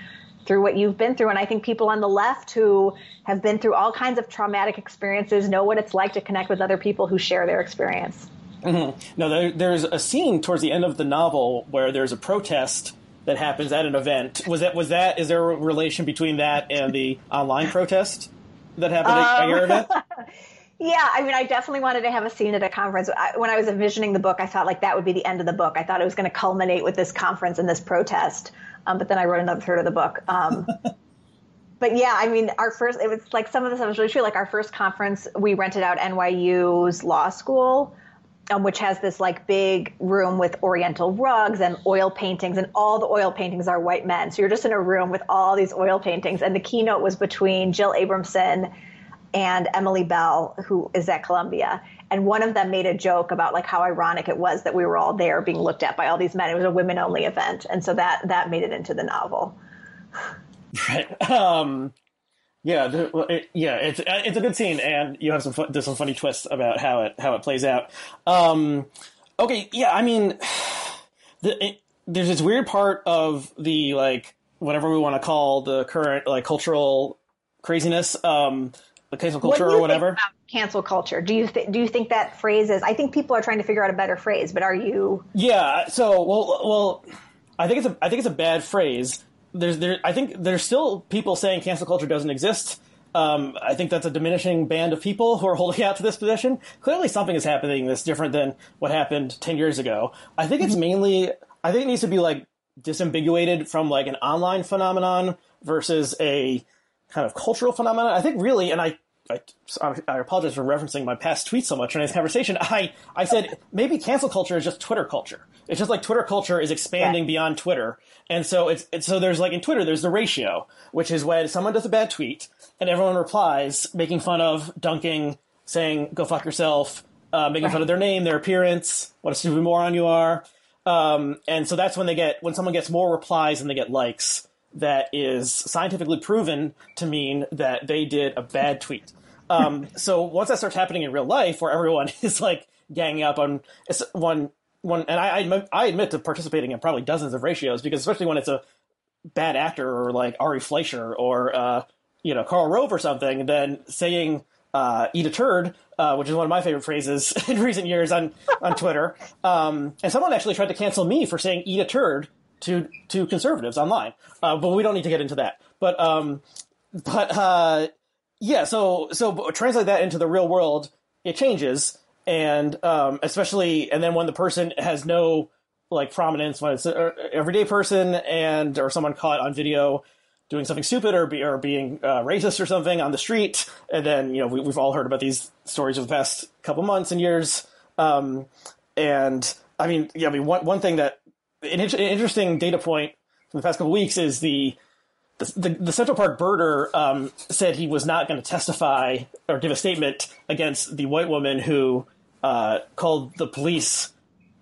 through what you've been through. And I think people on the left who have been through all kinds of traumatic experiences know what it's like to connect with other people who share their experience. Mm-hmm. No, there, there's a scene towards the end of the novel where there's a protest that happens at an event. Was that, was that, is there a relation between that and the online protest that happened at um, your event? Yeah, I mean, I definitely wanted to have a scene at a conference. I, when I was envisioning the book, I thought like that would be the end of the book. I thought it was going to culminate with this conference and this protest. Um, but then I wrote another third of the book. Um, but yeah, I mean, our first, it was like some of this was really true. Like our first conference, we rented out N Y U's law school, um, which has this like big room with oriental rugs and oil paintings, and all the oil paintings are white men. So you're just in a room with all these oil paintings. And the keynote was between Jill Abramson and Emily Bell, who is at Columbia. And one of them made a joke about like how ironic it was that we were all there being looked at by all these men. It was a women-only event. And so that that made it into the novel. Right. Um, yeah. It, yeah. It's it's a good scene, and you have some fun, there's some funny twists about how it how it plays out. Um, okay. Yeah. I mean, the, it, there's this weird part of the like whatever we want to call the current like cultural craziness. Um, The cancel culture what or whatever. Think about cancel culture. Do you th- do you think that phrase is? I think people are trying to figure out a better phrase, but are you? Yeah. So well, well, I think it's a I think it's a bad phrase. There's there. I think there's still people saying cancel culture doesn't exist. Um, I think that's a diminishing band of people who are holding out to this position. Clearly, something is happening that's different than what happened ten years ago. I think it's mainly. I think it needs to be like disambiguated from like an online phenomenon versus a kind of cultural phenomenon. I think really, and I, I, I apologize for referencing my past tweets so much in this conversation. I, I said maybe cancel culture is just Twitter culture. It's just like Twitter culture is expanding yeah. beyond Twitter, and so it's, it's so there's like in Twitter there's the ratio, which is when someone does a bad tweet and everyone replies, making fun of, dunking, saying go fuck yourself, uh, making right. fun of their name, their appearance, what a stupid moron you are, um, and so that's when they get when someone gets more replies than they get likes. That is scientifically proven to mean that they did a bad tweet. Um, so once that starts happening in real life, where everyone is like ganging up on one, one, and I, I admit to participating in probably dozens of ratios, because especially when it's a bad actor or like Ari Fleischer or uh, you know Karl Rove or something, then saying uh, "eat a turd," uh, which is one of my favorite phrases in recent years on on Twitter. Um, and someone actually tried to cancel me for saying "eat a turd" to to conservatives online, uh, but we don't need to get into that. But um, but uh, yeah, so so translate that into the real world, it changes, and um, especially and then when the person has no like prominence, when it's an everyday person and or someone caught on video doing something stupid or be, or being uh, racist or something on the street, and then you know we, we've all heard about these stories of the past couple months and years. Um, and I mean, yeah, I mean one one thing that. An interesting data point from the past couple of weeks is the the, the Central Park birder um, said he was not going to testify or give a statement against the white woman who uh, called the police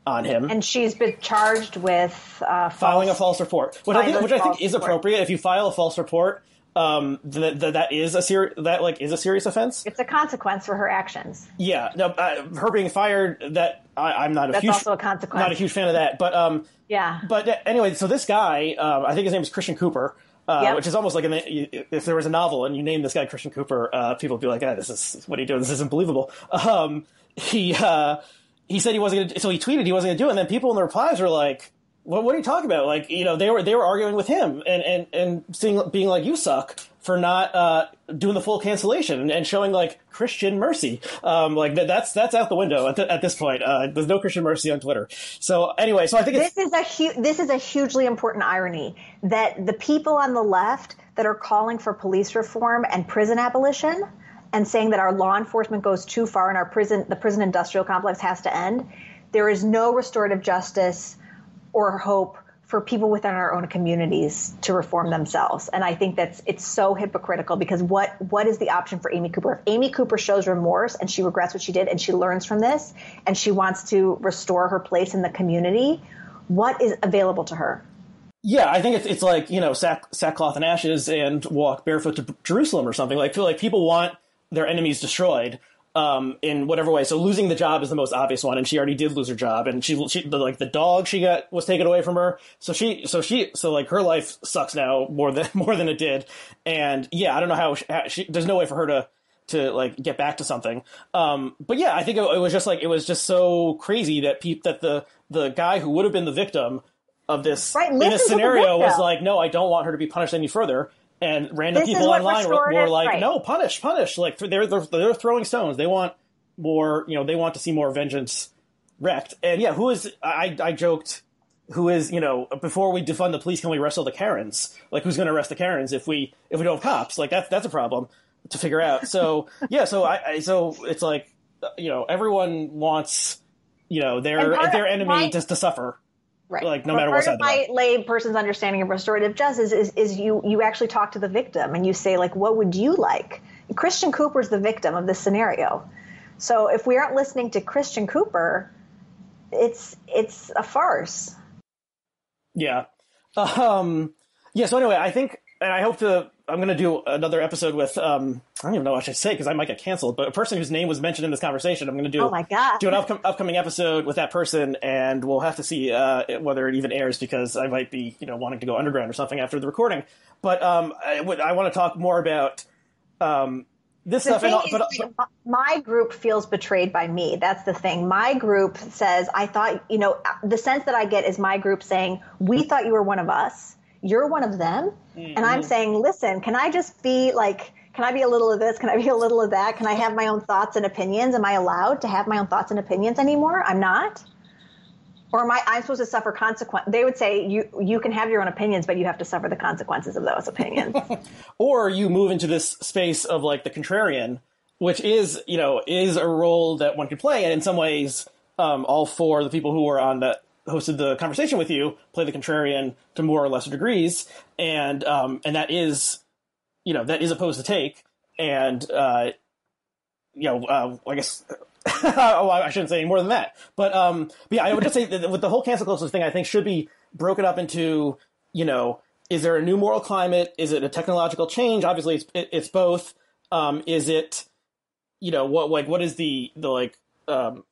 on him, and she's been charged with uh, false, filing a false report, which I think, which I think is appropriate. If you file a false report, um, that th- that is a ser- that like is a serious offense. It's a consequence for her actions. Yeah, no, uh, her being fired. That I, I'm not a that's huge, also a consequence. Not a huge fan of that, but. Um, Yeah. But anyway, so this guy, uh, I think his name is Christian Cooper, uh, yep. which is almost like a, if there was a novel and you name this guy Christian Cooper, uh, people would be like, ah, this is, what are you doing? This isn't believable. Um, he uh, he said he wasn't going to, so he tweeted he wasn't going to do it. And then people in the replies were like, well, what are you talking about? Like, you know, they were they were arguing with him and, and, and seeing, being like, you suck for not uh, doing the full cancellation and, and showing like Christian mercy. Um, like that, that's that's out the window at, th- at this point. Uh, there's no Christian mercy on Twitter. So anyway, so I think it's- this is a hu- this is a hugely important irony that the people on the left that are calling for police reform and prison abolition and saying that our law enforcement goes too far and our prison the prison industrial complex has to end. There is no restorative justice or hope for people within our own communities to reform themselves. And I think that's it's so hypocritical because what what is the option for Amy Cooper? If Amy Cooper shows remorse and she regrets what she did and she learns from this and she wants to restore her place in the community, what is available to her? Yeah, I think it's it's like, you know, sack, sackcloth and ashes and walk barefoot to Jerusalem or something. Like, feel like people want their enemies destroyed. Um, in whatever way. So losing the job is the most obvious one, and she already did lose her job, and she, she the, like the dog she got was taken away from her. So she, so she, so like her life sucks now more than more than it did. And yeah, I don't know how, she, how she, there's no way for her to to like get back to something. Um, but yeah, I think it, it was just like it was just so crazy that pe- that the the guy who would have been the victim of this right, in this scenario was like, no, I don't want her to be punished any further. And random this people online were, were like, right. no, punish, punish. Like they're, they're they're throwing stones. They want more. You know, they want to see more vengeance wrecked. And yeah, who is? I I joked. Who is, you know, before we defund the police, can we wrestle the Karens? Like, who's going to arrest the Karens if we if we don't have cops? Like, that's that's a problem to figure out. So yeah, so I, I so it's like, you know, everyone wants, you know, their their enemy my, just to suffer, right? Like, no but matter what side. Part of my lay person's understanding of restorative justice is is you you actually talk to the victim and you say, like, what would you like? Christian Cooper's the victim of this scenario, so if we aren't listening to Christian Cooper, it's it's a farce. Yeah. Um, yeah, so anyway, I think, and I hope to, I'm going to do another episode with, um, I don't even know what I should say because I might get canceled, but a person whose name was mentioned in this conversation, I'm going to do, oh my God. do an upcom- upcoming episode with that person, and we'll have to see uh, whether it even airs because I might be, you know, wanting to go underground or something after the recording. But um, I, w- I want to talk more about um, this the stuff. And all, but, is, but, my group feels betrayed by me. That's the thing. My group says, I thought, you know, the sense that I get is my group saying, we thought you were one of us. You're one of them. Mm-hmm. And I'm saying, listen, can I just be like, can I be a little of this? Can I be a little of that? Can I have my own thoughts and opinions? Am I allowed to have my own thoughts and opinions anymore? I'm not. Or am I, I'm supposed to suffer consequences? They would say you you can have your own opinions, but you have to suffer the consequences of those opinions. Or you move into this space of like the contrarian, which is, you know, is a role that one can play. And in some ways, um, all four of the people who were on the hosted the conversation with you play the contrarian to more or lesser degrees. And um, and that is, you know, that is a pose to take. And, uh, you know, uh, I guess... oh, I shouldn't say any more than that. But, um, but yeah, I would just say that with the whole cancel culture thing, I think should be broken up into, you know, is there a new moral climate? Is it a technological change? Obviously, it's it's both. Um, is it, you know, what like what is the the like um,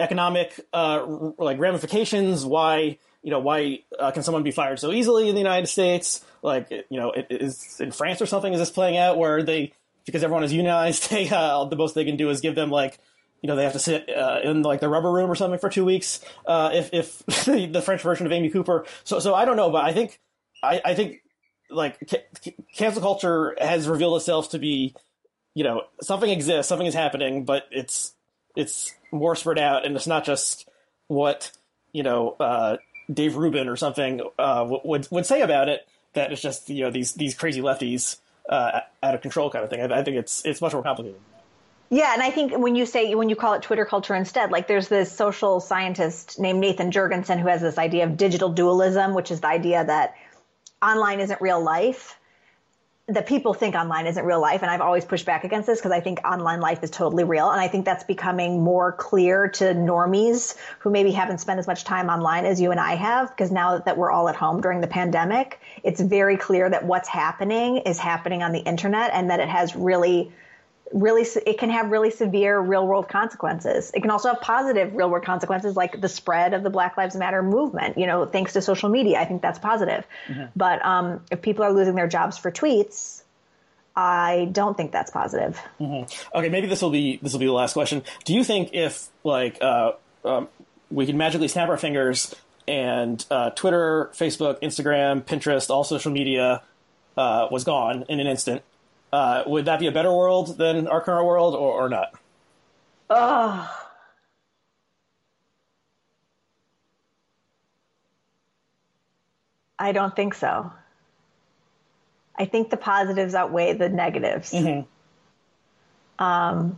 economic uh, like ramifications? Why you know why uh, can someone be fired so easily in the United States? Like you know, is in France or something? Is this playing out where they because everyone is unionized? They uh, the most they can do is give them like. You know, they have to sit uh, in, like, the rubber room or something for two weeks uh, if, if the French version of Amy Cooper. So so I don't know, but I think, I, I think like, ca- ca- cancel culture has revealed itself to be, you know, something exists, something is happening, but it's it's more spread out, and it's not just what, you know, uh, Dave Rubin or something uh, would would say about it, that it's just, you know, these, these crazy lefties uh, out of control kind of thing. I, I think it's it's much more complicated. Yeah, and I think when you say when you call it Twitter culture instead, like there's this social scientist named Nathan Jurgensen who has this idea of digital dualism, which is the idea that online isn't real life, that people think online isn't real life. And I've always pushed back against this because I think online life is totally real. And I think that's becoming more clear to normies who maybe haven't spent as much time online as you and I have, because now that we're all at home during the pandemic, it's very clear that what's happening is happening on the internet and that it has really... really it can have really severe real world consequences. It can also have positive real world consequences, like the spread of the Black Lives Matter movement, you know, thanks to social media. I think that's positive. Mm-hmm. But um, if people are losing their jobs for tweets, I don't think that's positive. Mm-hmm. Okay. Maybe this will be, this will be the last question. Do you think if like uh, um, we can magically snap our fingers and uh, Twitter, Facebook, Instagram, Pinterest, all social media uh, was gone in an instant, Uh, would that be a better world than our current world, or, or not? Oh. I don't think so. I think the positives outweigh the negatives. Mm-hmm. Um,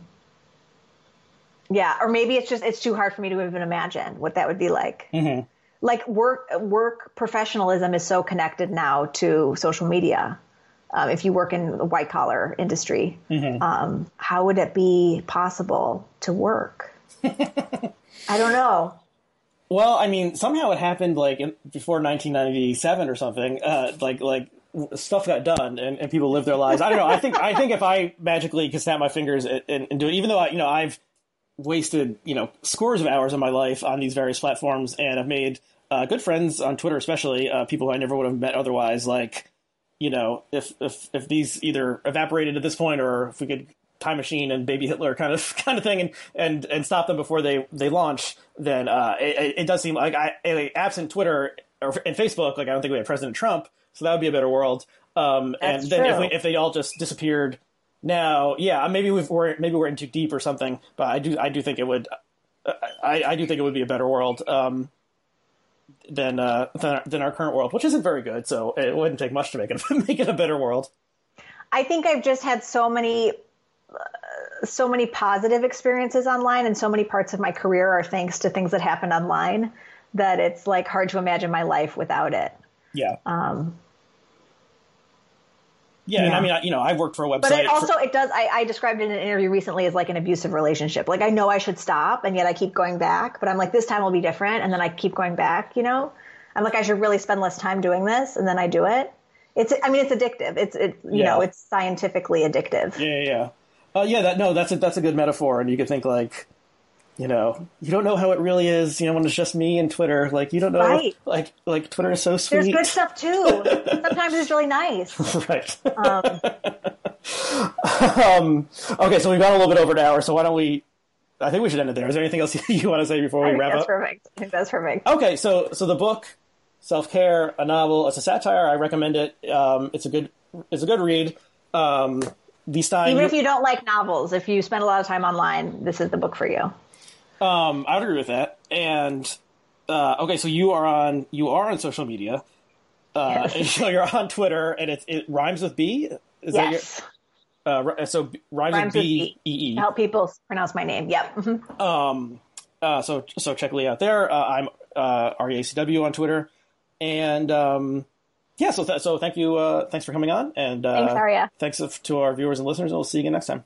yeah, or maybe it's just it's too hard for me to even imagine what that would be like. Mm-hmm. Like work, work professionalism is so connected now to social media. Um, if you work in the white collar industry, mm-hmm. um, how would it be possible to work? I don't know. Well, I mean, somehow it happened like in, before nineteen ninety-seven or something. Uh, like like stuff got done and, and people lived their lives. I don't know. I think I think if I magically could snap my fingers and, and, and do it, even though I, you know I've wasted you know scores of hours of my life on these various platforms, and I've made uh, good friends on Twitter, especially uh, people who I never would have met otherwise, like. You know, if, if if these either evaporated at this point, or if we could time machine and baby Hitler kind of kind of thing, and, and, and stop them before they, they launch, then uh, it, it does seem like I absent Twitter or, and Facebook, like I don't think we had President Trump, so that would be a better world. Um, That's and then true. if we, if they all just disappeared now, yeah, maybe we've, we're maybe we're in too deep or something. But I do I do think it would I, I do think it would be a better world um, than uh, than, our, than our current world, which isn't very good. So it wouldn't take much to make it make it a better world. I think I've just had so many. so many positive experiences online, and so many parts of my career are thanks to things that happen online that it's like hard to imagine my life without it. Yeah. Um, yeah, yeah. And I mean, I, you know, I've worked for a website. But it also, for- it does, I, I described it in an interview recently as like an abusive relationship. Like I know I should stop, and yet I keep going back, but I'm like, this time will be different. And then I keep going back, you know, I'm like, I should really spend less time doing this. And then I do it. It's, I mean, it's addictive. It's, it, you yeah. know, it's scientifically addictive. Yeah. Yeah. yeah. Oh uh, yeah, that no, that's a, that's a good metaphor, and you could think like, you know, you don't know how it really is, you know, when it's just me and Twitter, like you don't know, right. like like Twitter is so sweet. There's good stuff too. Sometimes it's really nice. Right. Um, um, okay, so we've gone a little bit over an hour, so why don't we? I think we should end it there. Is there anything else you want to say before we I think wrap that's up? That's perfect. I think that's perfect. Okay, so so the book, Self-Care, a novel. It's a satire. I recommend it. Um, it's a good it's a good read. Um, Lee Stein, even if you don't like novels, if you spend a lot of time online, this is the book for you. Um, I would agree with that. And uh, okay, so you are on you are on social media. Uh, yes. So you're on Twitter, and it, it rhymes with B. Is yes. That your, uh, so rhymes, rhymes with B E E. Help people pronounce my name. Yep. Mm-hmm. Um. Uh. So so check Lee out there. Uh, I'm uh, R E A C W on Twitter, and um. Yeah, so th- so thank you. Uh, thanks for coming on. And uh, thanks, Aria. Thanks to our viewers and listeners, and we'll see you again next time.